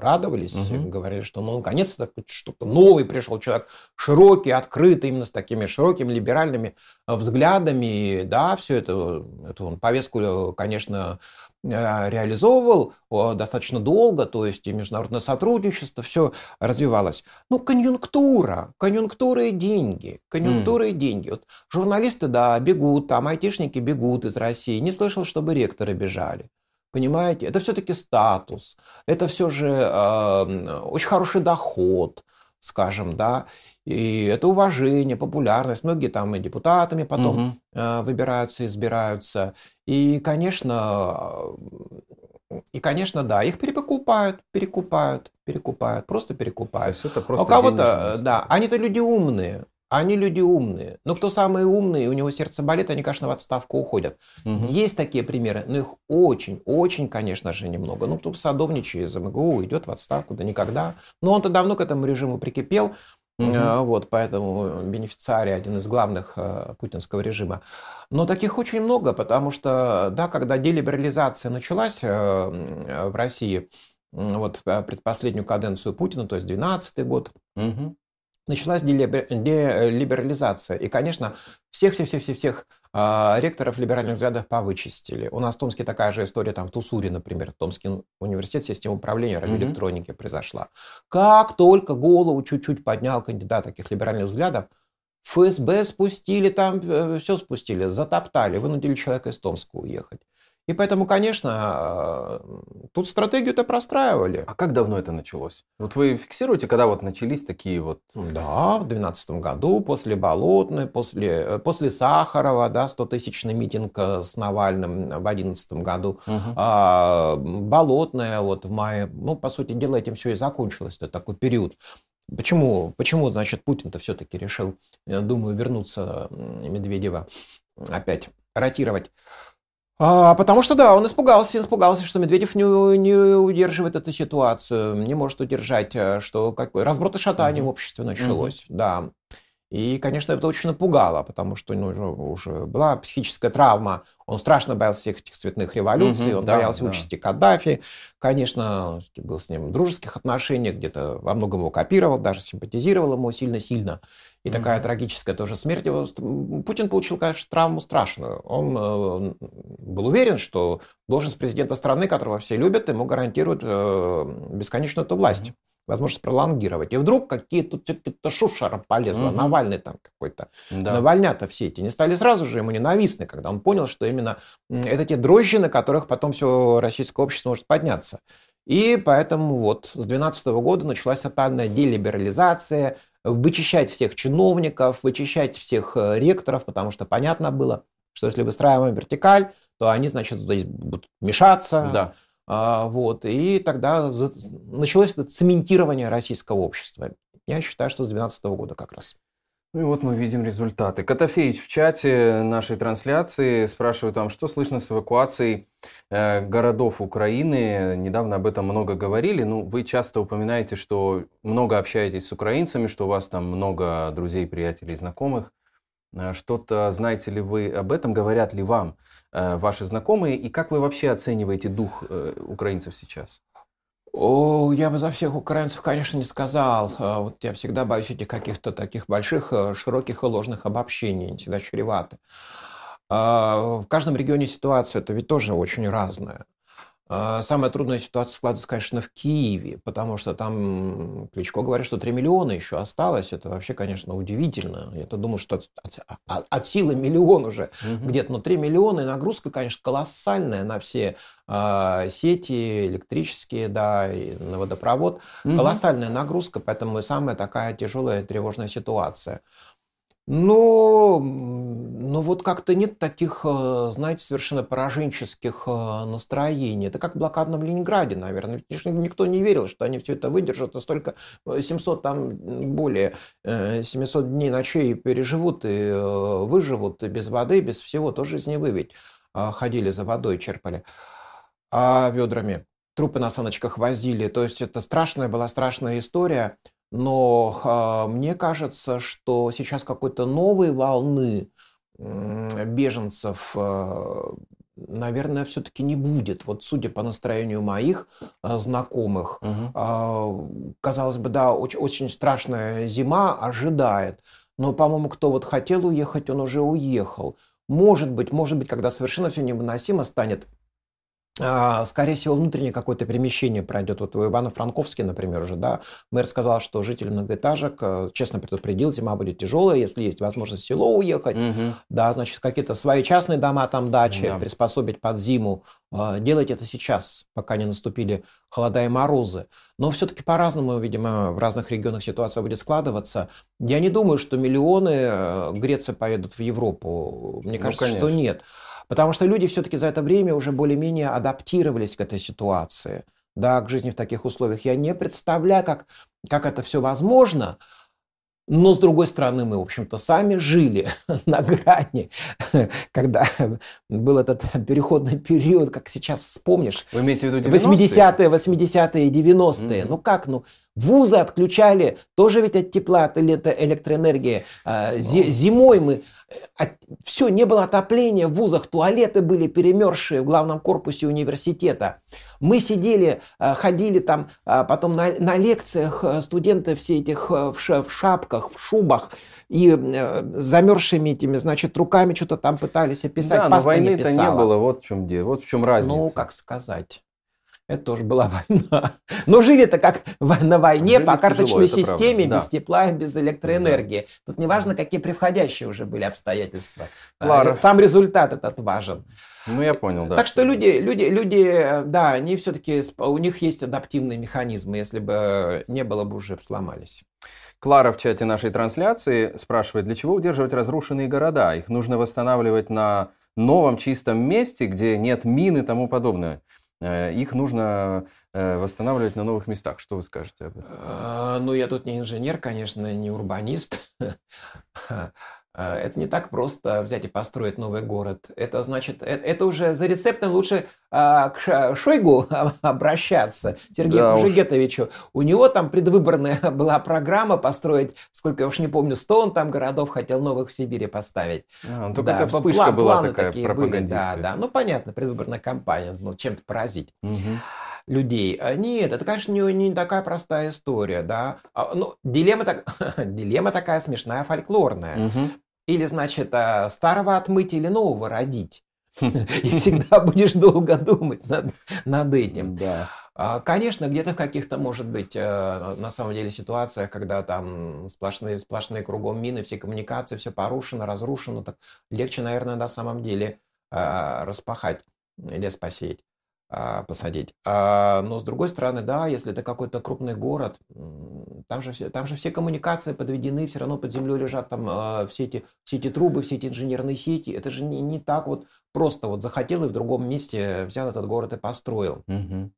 радовались, угу. говорили, что ну, наконец-то что-то новый пришел человек, широкий, открытый, именно с такими широкими либеральными взглядами. И, да, все это, эту он повестку, конечно, реализовывал достаточно долго, то есть и международное сотрудничество, все развивалось. Ну, конъюнктура, конъюнктура и деньги, конъюнктура mm. и деньги. Вот журналисты, да, бегут, там айтишники бегут из России. Не слышал, чтобы ректоры бежали. Понимаете? Это все-таки статус, это все же э, очень хороший доход, скажем, да, и это уважение, популярность. Многие там и депутатами потом uh-huh. выбираются, избираются. И, конечно, и, конечно, да, их перекупают, перекупают, перекупают, просто перекупают. Это просто у кого-то, да, они-то люди умные, они люди умные. Но кто самые умные, у него сердце болит, они, конечно, в отставку уходят. Uh-huh. Есть такие примеры, но их очень, очень, конечно же, немного. Ну, кто садовничий из МГУ идет в отставку, да никогда. Но он-то давно к этому режиму прикипел. Mm-hmm. Вот, поэтому бенефициарий один из главных э, путинского режима. Но таких очень много, потому что, да, когда делиберализация началась э, э, в России, э, вот в предпоследнюю каденцию Путина, то есть двенадцатый год, mm-hmm. началась делиберализация. И, конечно, всех-всех-всех-всех ректоров либеральных взглядов повычистили. У нас в Томске такая же история, там в Тусуре, например, Томский университет, система управления радиоэлектроники mm-hmm. произошла. Как только голову чуть-чуть поднял кандидат таких либеральных взглядов, ФСБ спустили, там все спустили, затоптали, вынудили человека из Томска уехать. И поэтому, конечно, тут стратегию-то простраивали. А как давно это началось? Вот вы фиксируете, когда вот начались такие вот... Да, в две тысячи двенадцатом году, после Болотной, после, после Сахарова, да, стотысячный митинг с Навальным в две тысячи одиннадцатом году. Угу. А, Болотная вот в мае, ну, по сути дела, этим все и закончилось, это такой период. Почему, почему значит, Путин-то все-таки решил, я думаю, вернуться Медведева опять ротировать? А, потому что, да, он испугался, испугался, что Медведев не, не удерживает эту ситуацию, не может удержать, что какой разброд и шатание mm-hmm. в обществе началось, mm-hmm. да. И, конечно, это очень напугало, потому что ну, уже, уже была психическая травма, он страшно боялся всех этих цветных революций, mm-hmm, он да, боялся да. участи Каддафи, конечно, был с ним в дружеских отношениях, где-то во многом его копировал, даже симпатизировал ему сильно-сильно. И mm-hmm. такая трагическая тоже смерть его. Путин получил, конечно, травму страшную. Он э, был уверен, что должность президента страны, которого все любят, ему гарантирует э, бесконечную эту власть. Mm-hmm. Возможность пролонгировать. И вдруг какие-то шушера полезла, угу. Навальный там какой-то. Да. Навальня-то все эти не стали сразу же ему ненавистны, когда он понял, что именно это те дрожжи, на которых потом все российское общество может подняться. И поэтому вот с две тысячи двенадцатого года началась тотальная делиберализация, вычищать всех чиновников, вычищать всех ректоров, потому что понятно было, что если выстраиваем вертикаль, то они, значит, здесь будут мешаться. Да. Вот. И тогда началось это цементирование российского общества. Я считаю, что с две тысячи двенадцатого года как раз. Ну и вот мы видим результаты. Котофеич в чате нашей трансляции спрашивает там, что слышно с эвакуацией городов Украины. Недавно об этом много говорили. Ну, вы часто упоминаете, что много общаетесь с украинцами, что у вас там много друзей, приятелей, знакомых. Что-то знаете ли вы об этом? Говорят ли вам э, ваши знакомые? И как вы вообще оцениваете дух э, украинцев сейчас? О, я бы за всех украинцев, конечно, не сказал. Вот я всегда боюсь этих каких-то таких больших, широких и ложных обобщений. Они всегда чреваты. В каждом регионе ситуация это ведь тоже очень разная. Самая трудная ситуация складывается, конечно, в Киеве, потому что там Кличко говорит, что три миллиона еще осталось. Это вообще, конечно, удивительно. Я-то думаю, что от, от, от силы миллион уже угу. где-то. Но три миллиона, и нагрузка, конечно, колоссальная на все э, сети электрические, да, и на водопровод. Угу. Колоссальная нагрузка, поэтому и самая такая тяжелая тревожная ситуация. Но, но вот как-то нет таких, знаете, совершенно пораженческих настроений. Это как в блокадном Ленинграде, наверное. Ведь никто не верил, что они все это выдержат, и столько семьсот, там более семисот дней ночей переживут и выживут, и без воды, и без всего. Тоже из Невы ведь ходили за водой, черпали а ведрами. Трупы на саночках возили. То есть это страшная была страшная история. Но э, мне кажется, что сейчас какой-то новой волны э, беженцев, э, наверное, все-таки не будет. Вот судя по настроению моих э, знакомых, угу. э, казалось бы, да, очень, очень страшная зима ожидает. Но, по-моему, кто вот хотел уехать, он уже уехал. Может быть, может быть, когда совершенно все невыносимо станет, скорее всего, внутреннее какое-то перемещение пройдет. Вот в Ивано-Франковске, например, уже, да, мэр сказал, что жители многоэтажек, честно предупредил, зима будет тяжелая, если есть возможность в село уехать, угу. да, значит, какие-то свои частные дома, там дачи, да. приспособить под зиму. Делать это сейчас, пока не наступили холода и морозы. Но все-таки по-разному, видимо, в разных регионах ситуация будет складываться. Я не думаю, что миллионы Греции поедут в Европу. Мне кажется, ну, что нет. Потому что люди все-таки за это время уже более-менее адаптировались к этой ситуации, да, к жизни в таких условиях. Я не представляю, как, как это все возможно, но, с другой стороны, мы, в общем-то, сами жили на грани, когда был этот переходный период, как сейчас вспомнишь. Вы имеете в виду девяностые? восьмидесятые, восьмидесятые и девяностые. Mm-hmm. Ну как, ну Вузы отключали тоже ведь от тепла, от электроэнергии. Зимой мы... Все, не было отопления в вузах, туалеты были перемерзшие в главном корпусе университета. Мы сидели, ходили там потом на, на лекциях, студенты все этих в шапках, в шубах. И замерзшими этими, значит, руками что-то там пытались описать. Да, но войны-то не было, вот в чем дело, вот в чем разница. Ну, как сказать... Это тоже была война. Но жили-то как на войне, жили по карточной тяжело, системе, без да. тепла, без электроэнергии. Да. Тут неважно, какие превходящие уже были обстоятельства. Клара. Сам результат этот важен. Ну, я понял, да. Так что люди, люди, люди, да, они все-таки, у них есть адаптивные механизмы. Если бы не было бы, уже сломались. Клара в чате нашей трансляции спрашивает, для чего удерживать разрушенные города? Их нужно восстанавливать на новом чистом месте, где нет мин и тому подобное. Их нужно восстанавливать на новых местах. Что вы скажете об этом? Ну, я тут не инженер, конечно, не урбанист. Это не так просто взять и построить новый город. Это значит, это уже за рецептом лучше к Шойгу обращаться, Сергею да Кужегетовичу. Уж. У него там предвыборная была программа построить, сколько я уж не помню, сто он там городов хотел новых в Сибири поставить. А, только да, это вспышка план, была такая пропагандистская. Да, да. Ну, понятно, предвыборная кампания, ну, чем-то поразить. Угу. Людей. Нет, это, конечно, не, не такая простая история, да. Ну, дилемма, так... дилемма такая смешная, фольклорная. Угу. Или, значит, старого отмыть или нового родить. И всегда будешь долго думать над, над этим. Да. Конечно, где-то в каких-то, может быть, на самом деле ситуациях, когда там сплошные, сплошные кругом мины, все коммуникации, все порушено, разрушено, так легче, наверное, на самом деле распахать, лес посеять, посадить. Но, с другой стороны, да, если это какой-то крупный город, там же все, там же все коммуникации подведены, все равно под землей лежат там все эти, все эти трубы, все эти инженерные сети. Это же не, не так вот просто вот захотел и в другом месте взял этот город и построил. Угу.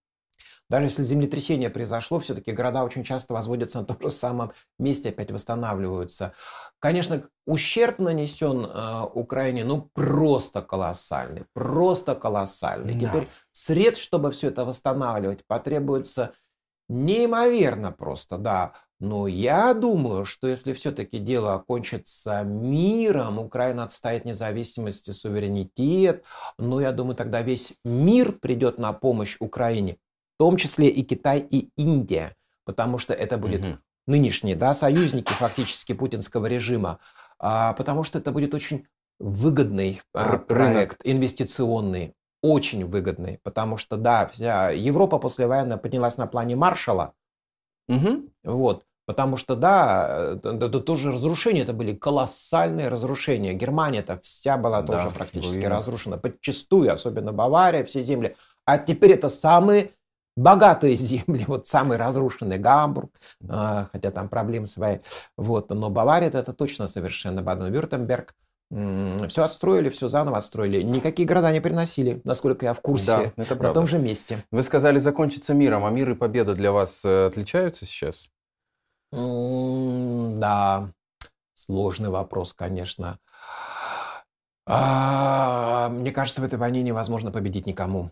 Даже если землетрясение произошло, все-таки города очень часто возводятся на том же самом месте, опять восстанавливаются. Конечно, ущерб нанесен э, Украине, ну, просто колоссальный, просто колоссальный. Да. Теперь средств, чтобы все это восстанавливать, потребуется неимоверно просто, да. Но я думаю, что если все-таки дело окончится миром, Украина отстоит независимость и суверенитет, ну, я думаю, тогда весь мир придет на помощь Украине. В том числе и Китай, и Индия, потому что это будет угу. нынешние, да, союзники фактически путинского режима, а, потому что это будет очень выгодный а, проект, инвестиционный, очень выгодный, потому что, да, вся Европа послевоенно поднялась на плане Маршалла, угу. вот, потому что, да, это, это тоже разрушения, это были колоссальные разрушения, Германия-то вся была тоже да, практически вы... разрушена, подчистую, особенно Бавария, все земли, а теперь это самые богатые земли, вот самый разрушенный Гамбург, э, хотя там проблемы свои, вот, но Бавария это точно совершенно Баден-Вюртемберг. Все отстроили, все заново отстроили. Никакие города не приносили, насколько я в курсе, да, это правда. На том же месте. Вы сказали, закончится миром, а мир и победа для вас отличаются сейчас? Mm, да, сложный вопрос, конечно. А, мне кажется, в этой войне невозможно победить никому.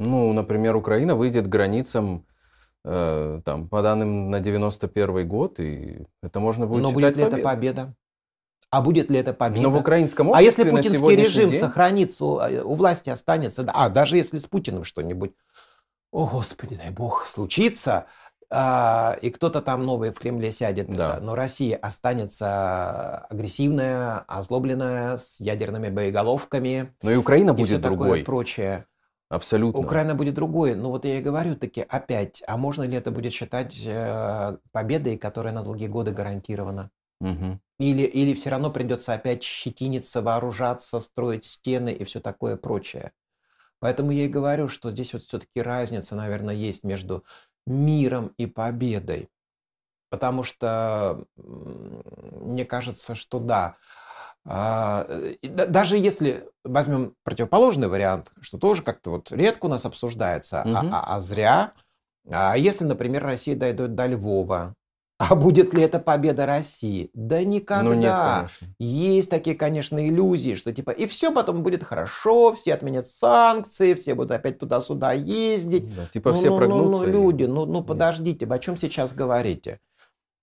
Ну, например, Украина выйдет к границам, э, там, по данным на девяносто первый год, и это можно будет Но считать будет ли побед... это победа? А будет ли это победа? Но в украинском обществе а если путинский режим день... сохранится, у, у власти останется, да, а даже если с Путиным что-нибудь, о, Господи, дай Бог, случится, э, и кто-то там новый в Кремле сядет, да. но Россия останется агрессивная, озлобленная, с ядерными боеголовками. Но и Украина будет и все другой. Такое прочее. Абсолютно. Украина будет другой. Но вот я и говорю таки опять, а можно ли это будет считать э, победой, которая на долгие годы гарантирована? Угу. Или, или все равно придется опять щетиниться, вооружаться, строить стены и все такое прочее. Поэтому я и говорю, что здесь вот все-таки разница, наверное, есть между миром и победой. Потому что мне кажется, что да, даже если возьмем противоположный вариант, что тоже как-то вот редко у нас обсуждается, угу. а, а, а зря. А если, например, Россия дойдет до Львова, А будет ли это победа России? Да никогда. Ну, нет, конечно. Есть такие, конечно, иллюзии, что типа и все потом будет хорошо, все отменят санкции, все будут опять туда-сюда ездить. Да, типа ну, все ну, прогнутся. Ну, ну, люди, ну, ну подождите, о чем сейчас говорите?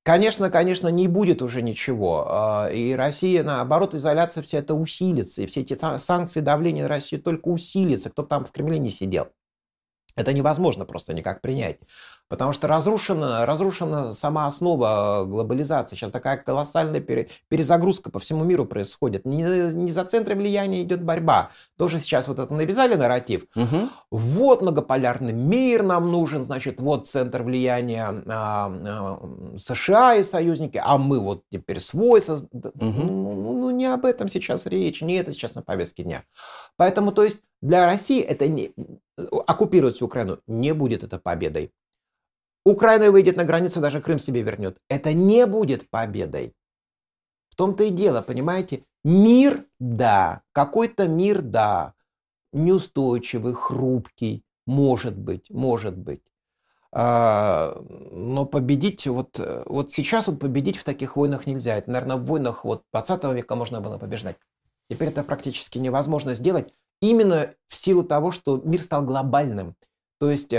Конечно, конечно, не будет уже ничего. И Россия, наоборот, изоляция вся это усилится. И все эти санкции, давление на Россию только усилится. Кто бы там в Кремле не сидел. Это невозможно просто никак принять. Потому что разрушена, разрушена сама основа глобализации. Сейчас такая колоссальная пере, перезагрузка по всему миру происходит. Не, не за центры влияния идет борьба. Тоже сейчас вот это навязали нарратив. Угу. Вот многополярный мир нам нужен. Значит, вот центр влияния а, а, США и союзники. А мы вот теперь свой. Созд... Угу. Ну, ну, не об этом сейчас речь. Не это сейчас на повестке дня. Поэтому, то есть, для России это не... оккупировать Украину не будет это победой. Украина выйдет на границу, даже Крым себе вернет. Это не будет победой. В том-то и дело, понимаете? Мир, да. Какой-то мир, да. Неустойчивый, хрупкий. Может быть, может быть. А, но победить, вот, вот сейчас вот победить в таких войнах нельзя. Это, наверное, в войнах вот двадцатого века можно было побеждать. Теперь это практически невозможно сделать. Именно в силу того, что мир стал глобальным. То есть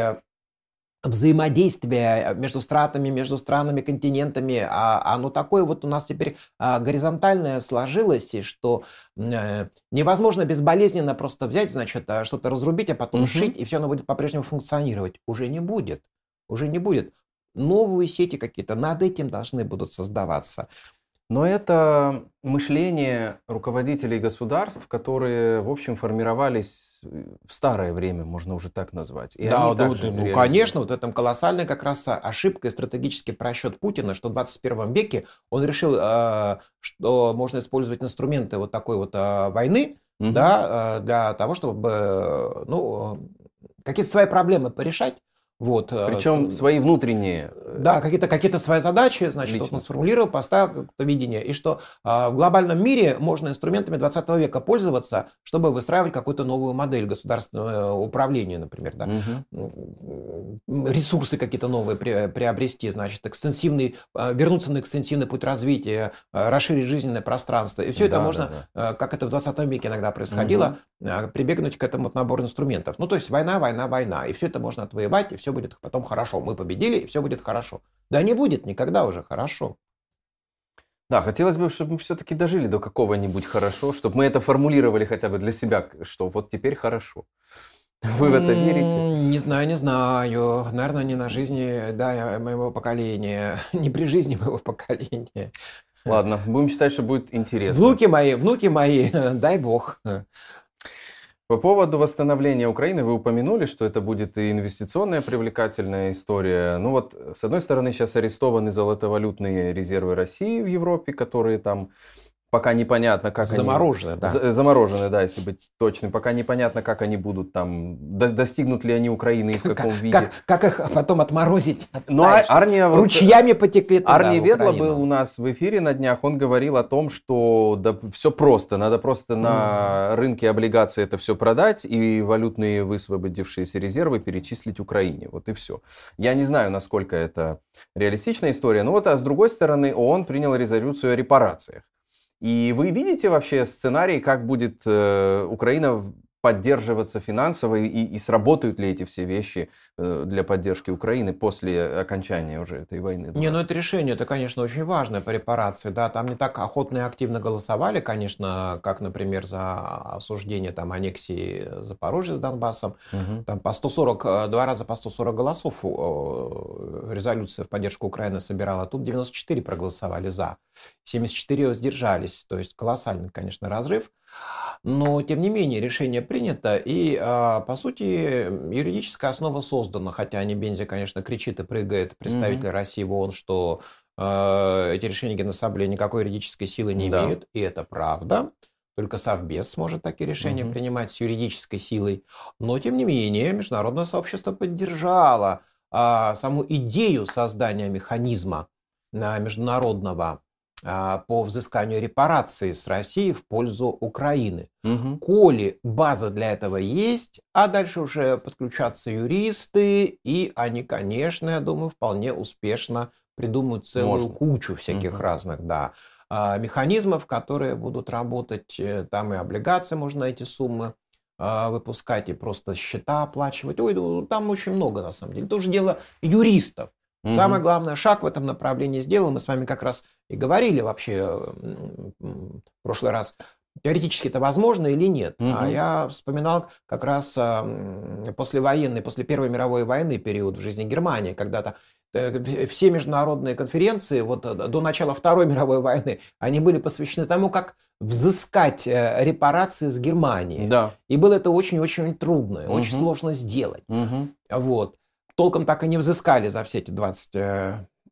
взаимодействие между странами, между странами, континентами, оно такое вот у нас теперь горизонтальное сложилось, и что невозможно безболезненно просто взять, значит, что-то разрубить, а потом угу. шить, и все оно будет по-прежнему функционировать. Уже не будет. Уже не будет. Новые сети какие-то над этим должны будут создаваться. Но это мышление руководителей государств, которые, в общем, формировались в старое время, можно уже так назвать. И да, они да, да ну, конечно, вот это колоссальная как раз ошибка и стратегический просчет Путина, что в двадцать первом веке он решил, что можно использовать инструменты вот такой вот войны, угу. да, для того, чтобы ну, какие-то свои проблемы порешать. Вот. Причем свои внутренние. Да, какие-то какие-то свои задачи, значит, он сформулировал, поставил видение. И что в глобальном мире можно инструментами двадцатого века пользоваться, чтобы выстраивать какую-то новую модель государственного управления, например. Да. Угу. Ресурсы какие-то новые приобрести, значит, экстенсивный, вернуться на экстенсивный путь развития, расширить жизненное пространство. И все да, это можно, да, да. как это в двадцатом веке иногда происходило, угу. прибегнуть к этому набору инструментов. Ну, то есть война, война, война. И все это можно отвоевать, и все будет потом хорошо. Мы победили, и все будет хорошо. Да не будет никогда уже хорошо. Да, хотелось бы, чтобы мы все-таки дожили до какого-нибудь хорошо, чтобы мы это формулировали хотя бы для себя, что вот теперь хорошо. Вы в это верите? Не знаю, не знаю. Наверное, не на жизни да, моего поколения. Не при жизни моего поколения. Ладно, будем считать, что будет интересно. Внуки мои, внуки мои, дай бог. По поводу восстановления Украины вы упомянули, что это будет и инвестиционная привлекательная история. Ну вот, с одной стороны, сейчас арестованы золотовалютные резервы России в Европе, которые там пока непонятно, как заморожены, они... да. Заморожены, да, если быть точным. Пока непонятно, как они будут там, до... достигнут ли они Украины и в каком как, виде. Как, как их потом отморозить? От, ну, знаешь, Арния... Ручьями потекли туда, Арни Ветла был у нас в эфире на днях, он говорил о том, что да, все просто, надо просто mm. на рынке облигаций это все продать и валютные высвободившиеся резервы перечислить Украине. Вот и все. Я не знаю, насколько это реалистичная история, но вот, а с другой стороны, ООН принял резолюцию о репарациях. И вы видите вообще сценарий, как будет э, Украина поддерживаться финансово, и, и сработают ли эти все вещи э, для поддержки Украины после окончания уже этой войны? двадцать Не, ну это решение, это, конечно, очень важное по репарации. Да, там не так охотно и активно голосовали, конечно, как, например, за осуждение там, аннексии Запорожья с Донбассом. Угу. Там по сто сорок, два раза по сто сорок голосов резолюция в поддержку Украины собирала. Тут девяносто четыре проголосовали за. семьдесят четыре воздержались, то есть колоссальный, конечно, разрыв. Но, тем не менее, решение принято, и, по сути, юридическая основа создана. Хотя Небензи, конечно, кричит и прыгает представитель mm-hmm. России в ООН, что э, эти решения Генассамблеи никакой юридической силы не да. имеют, и это правда. Только Совбез может такие решения mm-hmm. принимать с юридической силой. Но, тем не менее, международное сообщество поддержало э, саму идею создания механизма э, международного по взысканию репарации с России в пользу Украины. Угу. Коли база для этого есть, а дальше уже подключатся юристы, и они, конечно, я думаю, вполне успешно придумают целую Можно. кучу всяких угу. разных, да, механизмов, которые будут работать. Там и облигации можно эти суммы выпускать, и просто счета оплачивать. Ой, там очень много, на самом деле. Это уже дело юристов. Угу. Самый главный шаг в этом направлении сделан. Мы с вами как раз и говорили вообще в прошлый раз, теоретически это возможно или нет. Угу. А я вспоминал как раз послевоенный, после Первой мировой войны период в жизни Германии, когда-то все международные конференции вот до начала Второй мировой войны, они были посвящены тому, как взыскать репарации с Германии. Да. И было это очень-очень трудно, угу. очень сложно сделать. Угу. Вот. Толком так и не взыскали за все эти двадцать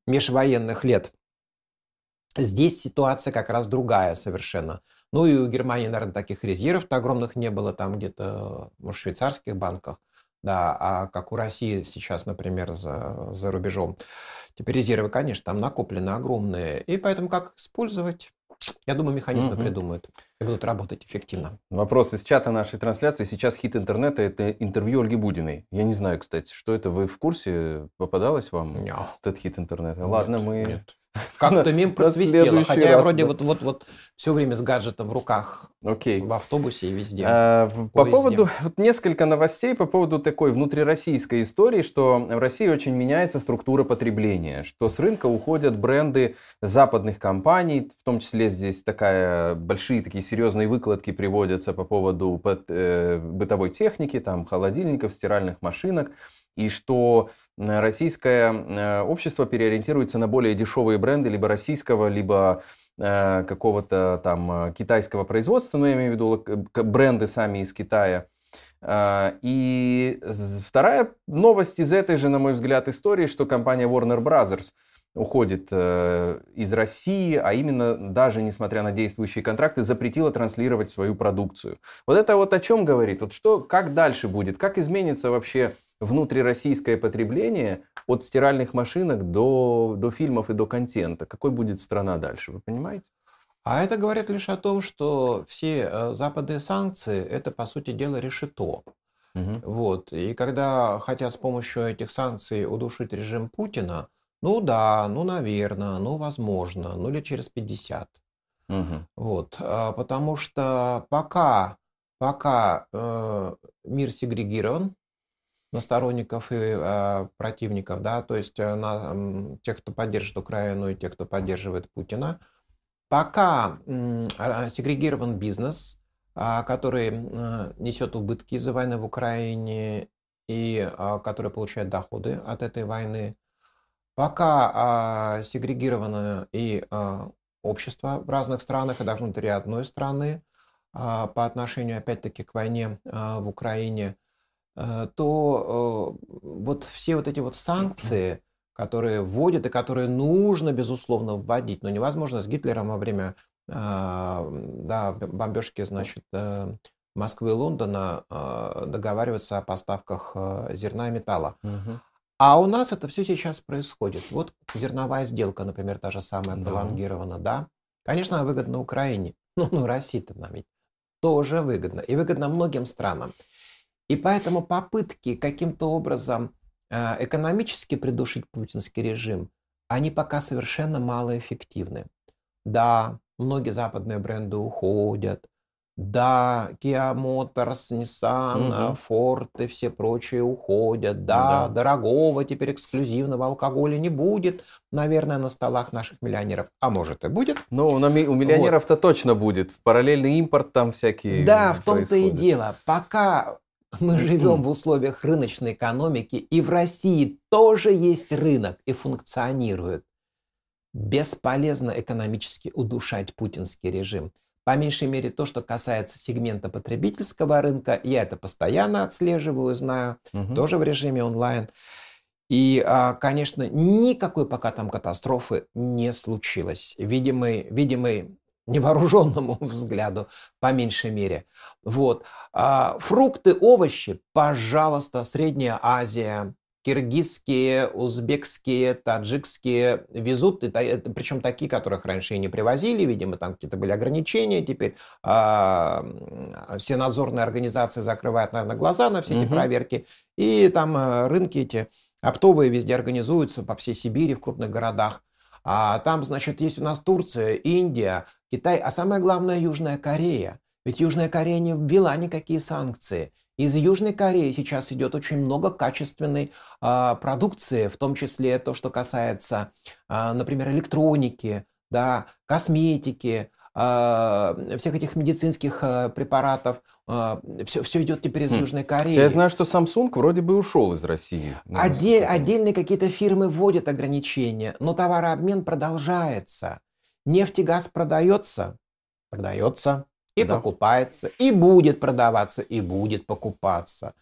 межвоенных лет. Здесь ситуация как раз другая совершенно. Ну и у Германии, наверное, таких резервов-то огромных не было, там где-то, может, в швейцарских банках. Да, а как у России сейчас, например, за, за рубежом. Теперь резервы, конечно, там накоплены огромные. И поэтому как использовать, я думаю, механизмы угу. придумают и будут работать эффективно. Вопрос из чата нашей трансляции. Сейчас хит интернета – это интервью Ольги Будиной. Я не знаю, кстати, что это. Вы в курсе? Попадалось вам нет. этот хит интернета? Нет, Ладно, мы... Нет. Как-то мимо просвистело, хотя я вроде вот-вот-вот все время с гаджетом в руках, Окей. в автобусе и везде. А, по поводу, вот несколько новостей по поводу такой внутрироссийской истории, что в России очень меняется структура потребления, что с рынка уходят бренды западных компаний, в том числе здесь такая, большие такие серьезные выкладки приводятся по поводу под, э, бытовой техники, там холодильников, стиральных машинок. И что российское общество переориентируется на более дешевые бренды либо российского, либо э, какого-то там китайского производства, но я имею в виду бренды сами из Китая. И вторая новость из этой же, на мой взгляд, истории, что компания Warner Brothers уходит э, из России, а именно даже несмотря на действующие контракты, запретила транслировать свою продукцию. Вот это вот о чем говорит? Вот что, как дальше будет? Как изменится вообще внутрироссийское потребление от стиральных машинок до, до фильмов и до контента? Какой будет страна дальше, вы понимаете? А это говорит лишь о том, что все западные санкции – это, по сути дела, решето. Угу. Вот. И когда хотят с помощью этих санкций удушить режим Путина, ну да, ну, наверное, ну, возможно, ну, лет через пятьдесят. Угу. Вот. Потому что пока, пока э, мир сегрегирован, на сторонников и э, противников, да, то есть на э, тех, кто поддерживает Украину, и тех, кто поддерживает Путина. Пока э, э, сегрегирован бизнес, э, который э, несет убытки из-за войны в Украине и э, который получает доходы от этой войны. Пока э, сегрегировано и э, общество в разных странах, и даже внутри одной страны, э, по отношению, опять-таки, к войне э, в Украине, то э, вот все вот эти вот санкции, которые вводят и которые нужно, безусловно, вводить, но невозможно с Гитлером во время э, да, бомбежки, значит, э, Москвы и Лондона э, договариваться о поставках э, зерна и металла. Угу. А у нас это все сейчас происходит. Вот зерновая сделка, например, та же самая, да. пролонгирована, да? Конечно, она выгодна Украине, но ну, России-то нам ведь тоже выгодно, и выгодно многим странам. И поэтому попытки каким-то образом экономически придушить путинский режим, они пока совершенно малоэффективны. Да, многие западные бренды уходят. Да, Kia Motors, Nissan, Ford и все прочие уходят. Да, да, дорогого теперь эксклюзивного алкоголя не будет, наверное, на столах наших миллионеров. А может и будет. Но у миллионеров-то вот. точно будет. Параллельный импорт там всякие Да, происходят. В том-то и дело. Пока... Мы живем в условиях рыночной экономики, и в России тоже есть рынок и функционирует. Бесполезно экономически удушать путинский режим. По меньшей мере, то, что касается сегмента потребительского рынка, я это постоянно отслеживаю, знаю, угу. тоже в режиме онлайн. И, конечно, никакой пока там катастрофы не случилось. Видимый, видимый... невооруженному взгляду, по меньшей мере. Вот. Фрукты, овощи, пожалуйста, Средняя Азия, киргизские, узбекские, таджикские везут, причем такие, которых раньше и не привозили, видимо, там какие-то были ограничения, теперь все надзорные организации закрывают, наверное, глаза на все эти проверки, и там рынки эти Оптовые везде организуются, по всей Сибири, в крупных городах. А там, значит, есть у нас Турция, Индия, Китай, а самое главное Южная Корея. Ведь Южная Корея не ввела никакие санкции. Из Южной Кореи сейчас идет очень много качественной э, продукции, в том числе то, что касается, э, например, электроники, да, косметики, э, всех этих медицинских э, препаратов. Э, все, все идет теперь из хм. Южной Кореи. Я знаю, что Samsung вроде бы ушел из России. Отдель, отдельные какие-то фирмы вводят ограничения, но товарообмен продолжается. Нефть и газ продается, продается. И да. покупается, и будет продаваться, и будет покупаться.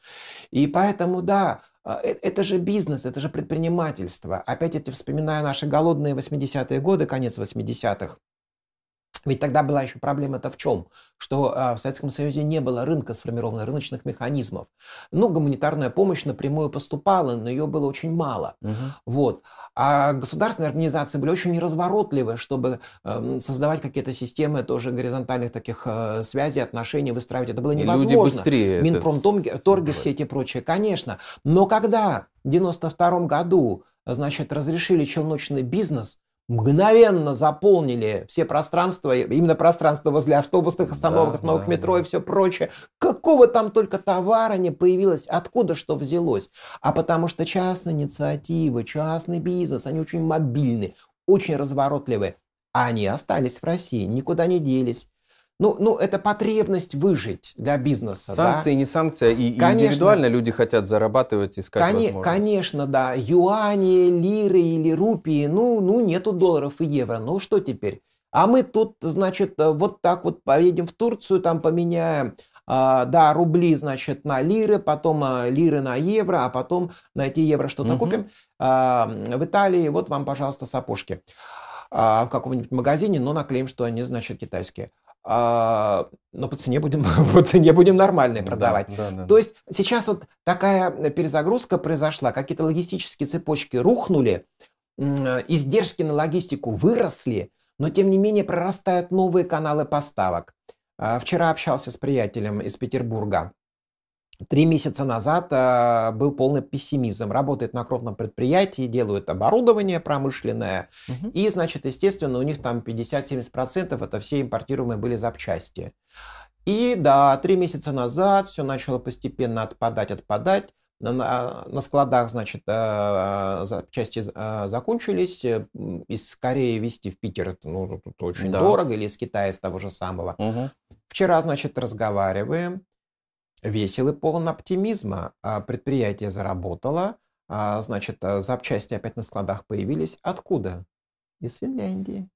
И поэтому, да, это же бизнес, это же предпринимательство. Опять-таки, вспоминая наши голодные восьмидесятые годы, конец восьмидесятых, ведь тогда была еще проблема-то в чем? Что в Советском Союзе не было рынка сформированных, рыночных механизмов. Ну, гуманитарная помощь напрямую поступала, но ее было очень мало. Угу. Вот. А государственные организации были очень неразворотливы, чтобы э, создавать какие-то системы тоже горизонтальных таких э, связей, отношений, выстраивать. Это было невозможно. И люди быстрее. Минпромторги, все эти прочие, конечно. Но когда в девяносто втором году, значит, разрешили челночный бизнес, мгновенно заполнили все пространства, именно пространство возле автобусных остановок, да, остановок да, метро да. и все прочее. Какого там только товара не появилось, откуда что взялось. А потому что частная инициатива, частный бизнес, они очень мобильны, очень разворотливы. А они остались в России, никуда не делись. Ну, ну, это потребность выжить для бизнеса. Санкции, да? не санкции. И, конечно, и индивидуально люди хотят зарабатывать, искать коне, возможность. Конечно, да. Юани, лиры или рупии. Ну, ну, нету долларов и евро. Ну, что теперь? А мы тут, значит, вот так вот поедем в Турцию, там поменяем, а, да, рубли, значит, на лиры, потом а, лиры на евро, а потом на эти евро что-то угу. купим. А, в Италии вот вам, пожалуйста, сапожки. А, в каком-нибудь магазине, но наклеим, что они, значит, китайские. А, но по цене будем, по цене будем нормальные продавать. Да, да, да. То есть сейчас вот такая перезагрузка произошла, какие-то логистические цепочки рухнули, издержки на логистику выросли, но тем не менее прорастают новые каналы поставок. А, вчера общался с приятелем из Петербурга. Три месяца назад э, был полный пессимизм. Работает на крупном предприятии, делают оборудование промышленное. Угу. И, значит, естественно, у них там пятьдесят-семьдесят процентов это все импортируемые были запчасти. И да, три месяца назад все начало постепенно отпадать, отпадать. На, на складах, значит, э, запчасти э, закончились. Из Кореи везти в Питер это ну, тут очень да. дорого. Или из Китая, из того же самого. Угу. Вчера, значит, разговариваем. Весел и полон оптимизма. Предприятие заработало, значит, запчасти опять на складах появились. Откуда? Из Финляндии.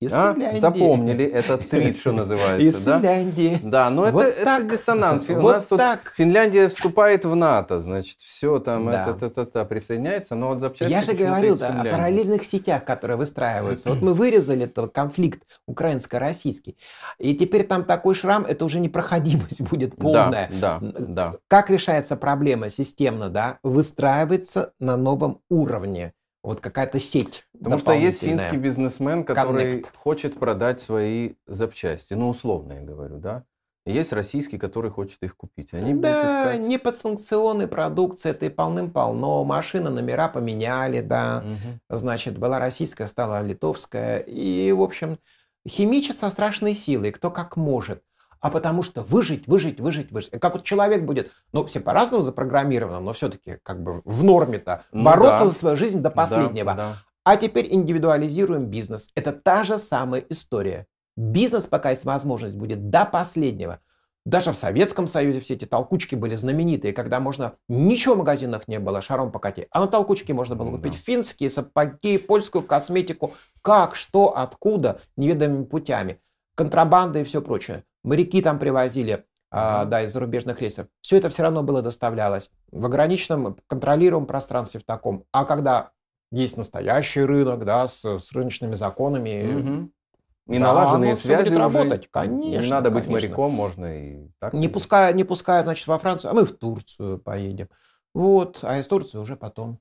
Из а? Финляндии. Запомнили этот твит, что называется. Из да? Финляндии. Да, но вот это, это диссонанс. Вот у нас тут Финляндия вступает в НАТО, значит, все там да. это, это, это, присоединяется, но вот запчасти. Я же говорил да, о параллельных сетях, которые выстраиваются. Вот мы вырезали этот конфликт украинско-российский, и теперь там такой шрам, это уже непроходимость будет полная. Да, да, да. Как решается проблема системно, да? Выстраивается на новом уровне. Вот какая-то сеть. Потому что есть финский бизнесмен, который Connect. Хочет продать свои запчасти. Ну, условно я говорю, да. И есть российский, который хочет их купить. Они да, будут искать... не подсанкционная продукция, это и полным-полно. Машины, номера поменяли, да. Угу. Значит, была российская, стала литовская. И, в общем, химичат со страшной силой, кто как может. А потому что выжить, выжить, выжить, выжить. Как вот человек будет, ну, все по-разному запрограммировано, но все-таки как бы в норме-то ну, бороться да. за свою жизнь до последнего. Да, да. А теперь индивидуализируем бизнес. Это та же самая история. Бизнес, пока есть возможность, будет до последнего. Даже в Советском Союзе все эти толкучки были знаменитые, когда можно... Ничего в магазинах не было, шаром покати. А на толкучке можно было купить да. финские сапоги, польскую косметику. Как, что, откуда, неведомыми путями. Контрабанда и все прочее. Моряки там привозили, а, да, из зарубежных рейсов. Все это все равно было доставлялось в ограниченном, контролируемом пространстве в таком. А когда есть настоящий рынок, да, с, с рыночными законами... Угу. И да, налаженные связи работать, уже... конечно. Не надо конечно. Быть моряком, можно и так. Не пускают, не пускают, значит, во Францию, а мы в Турцию поедем. Вот, а из Турции уже потом.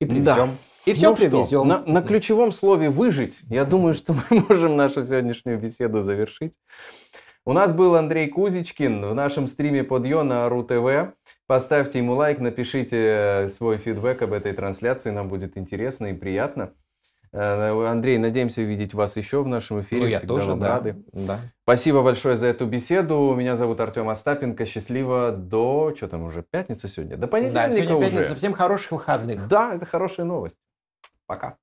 И привезем. Да. И все ну привезем. Что, на, на ключевом слове «выжить», я думаю, что мы можем нашу сегодняшнюю беседу завершить. У нас был Андрей Кузичкин в нашем стриме «Подъем» на А Р У Т В. Поставьте ему лайк, напишите свой фидбэк об этой трансляции, нам будет интересно и приятно. Андрей, надеемся увидеть вас еще в нашем эфире. Ну, я Всегда тоже, вам да. рады. Да. Спасибо большое за эту беседу. Меня зовут Артём Остапенко. Счастливо до... Что там уже? Пятница сегодня? До понедельника да, сегодня уже. Пятница. Всем хороших выходных. Да, это хорошая новость. Пока.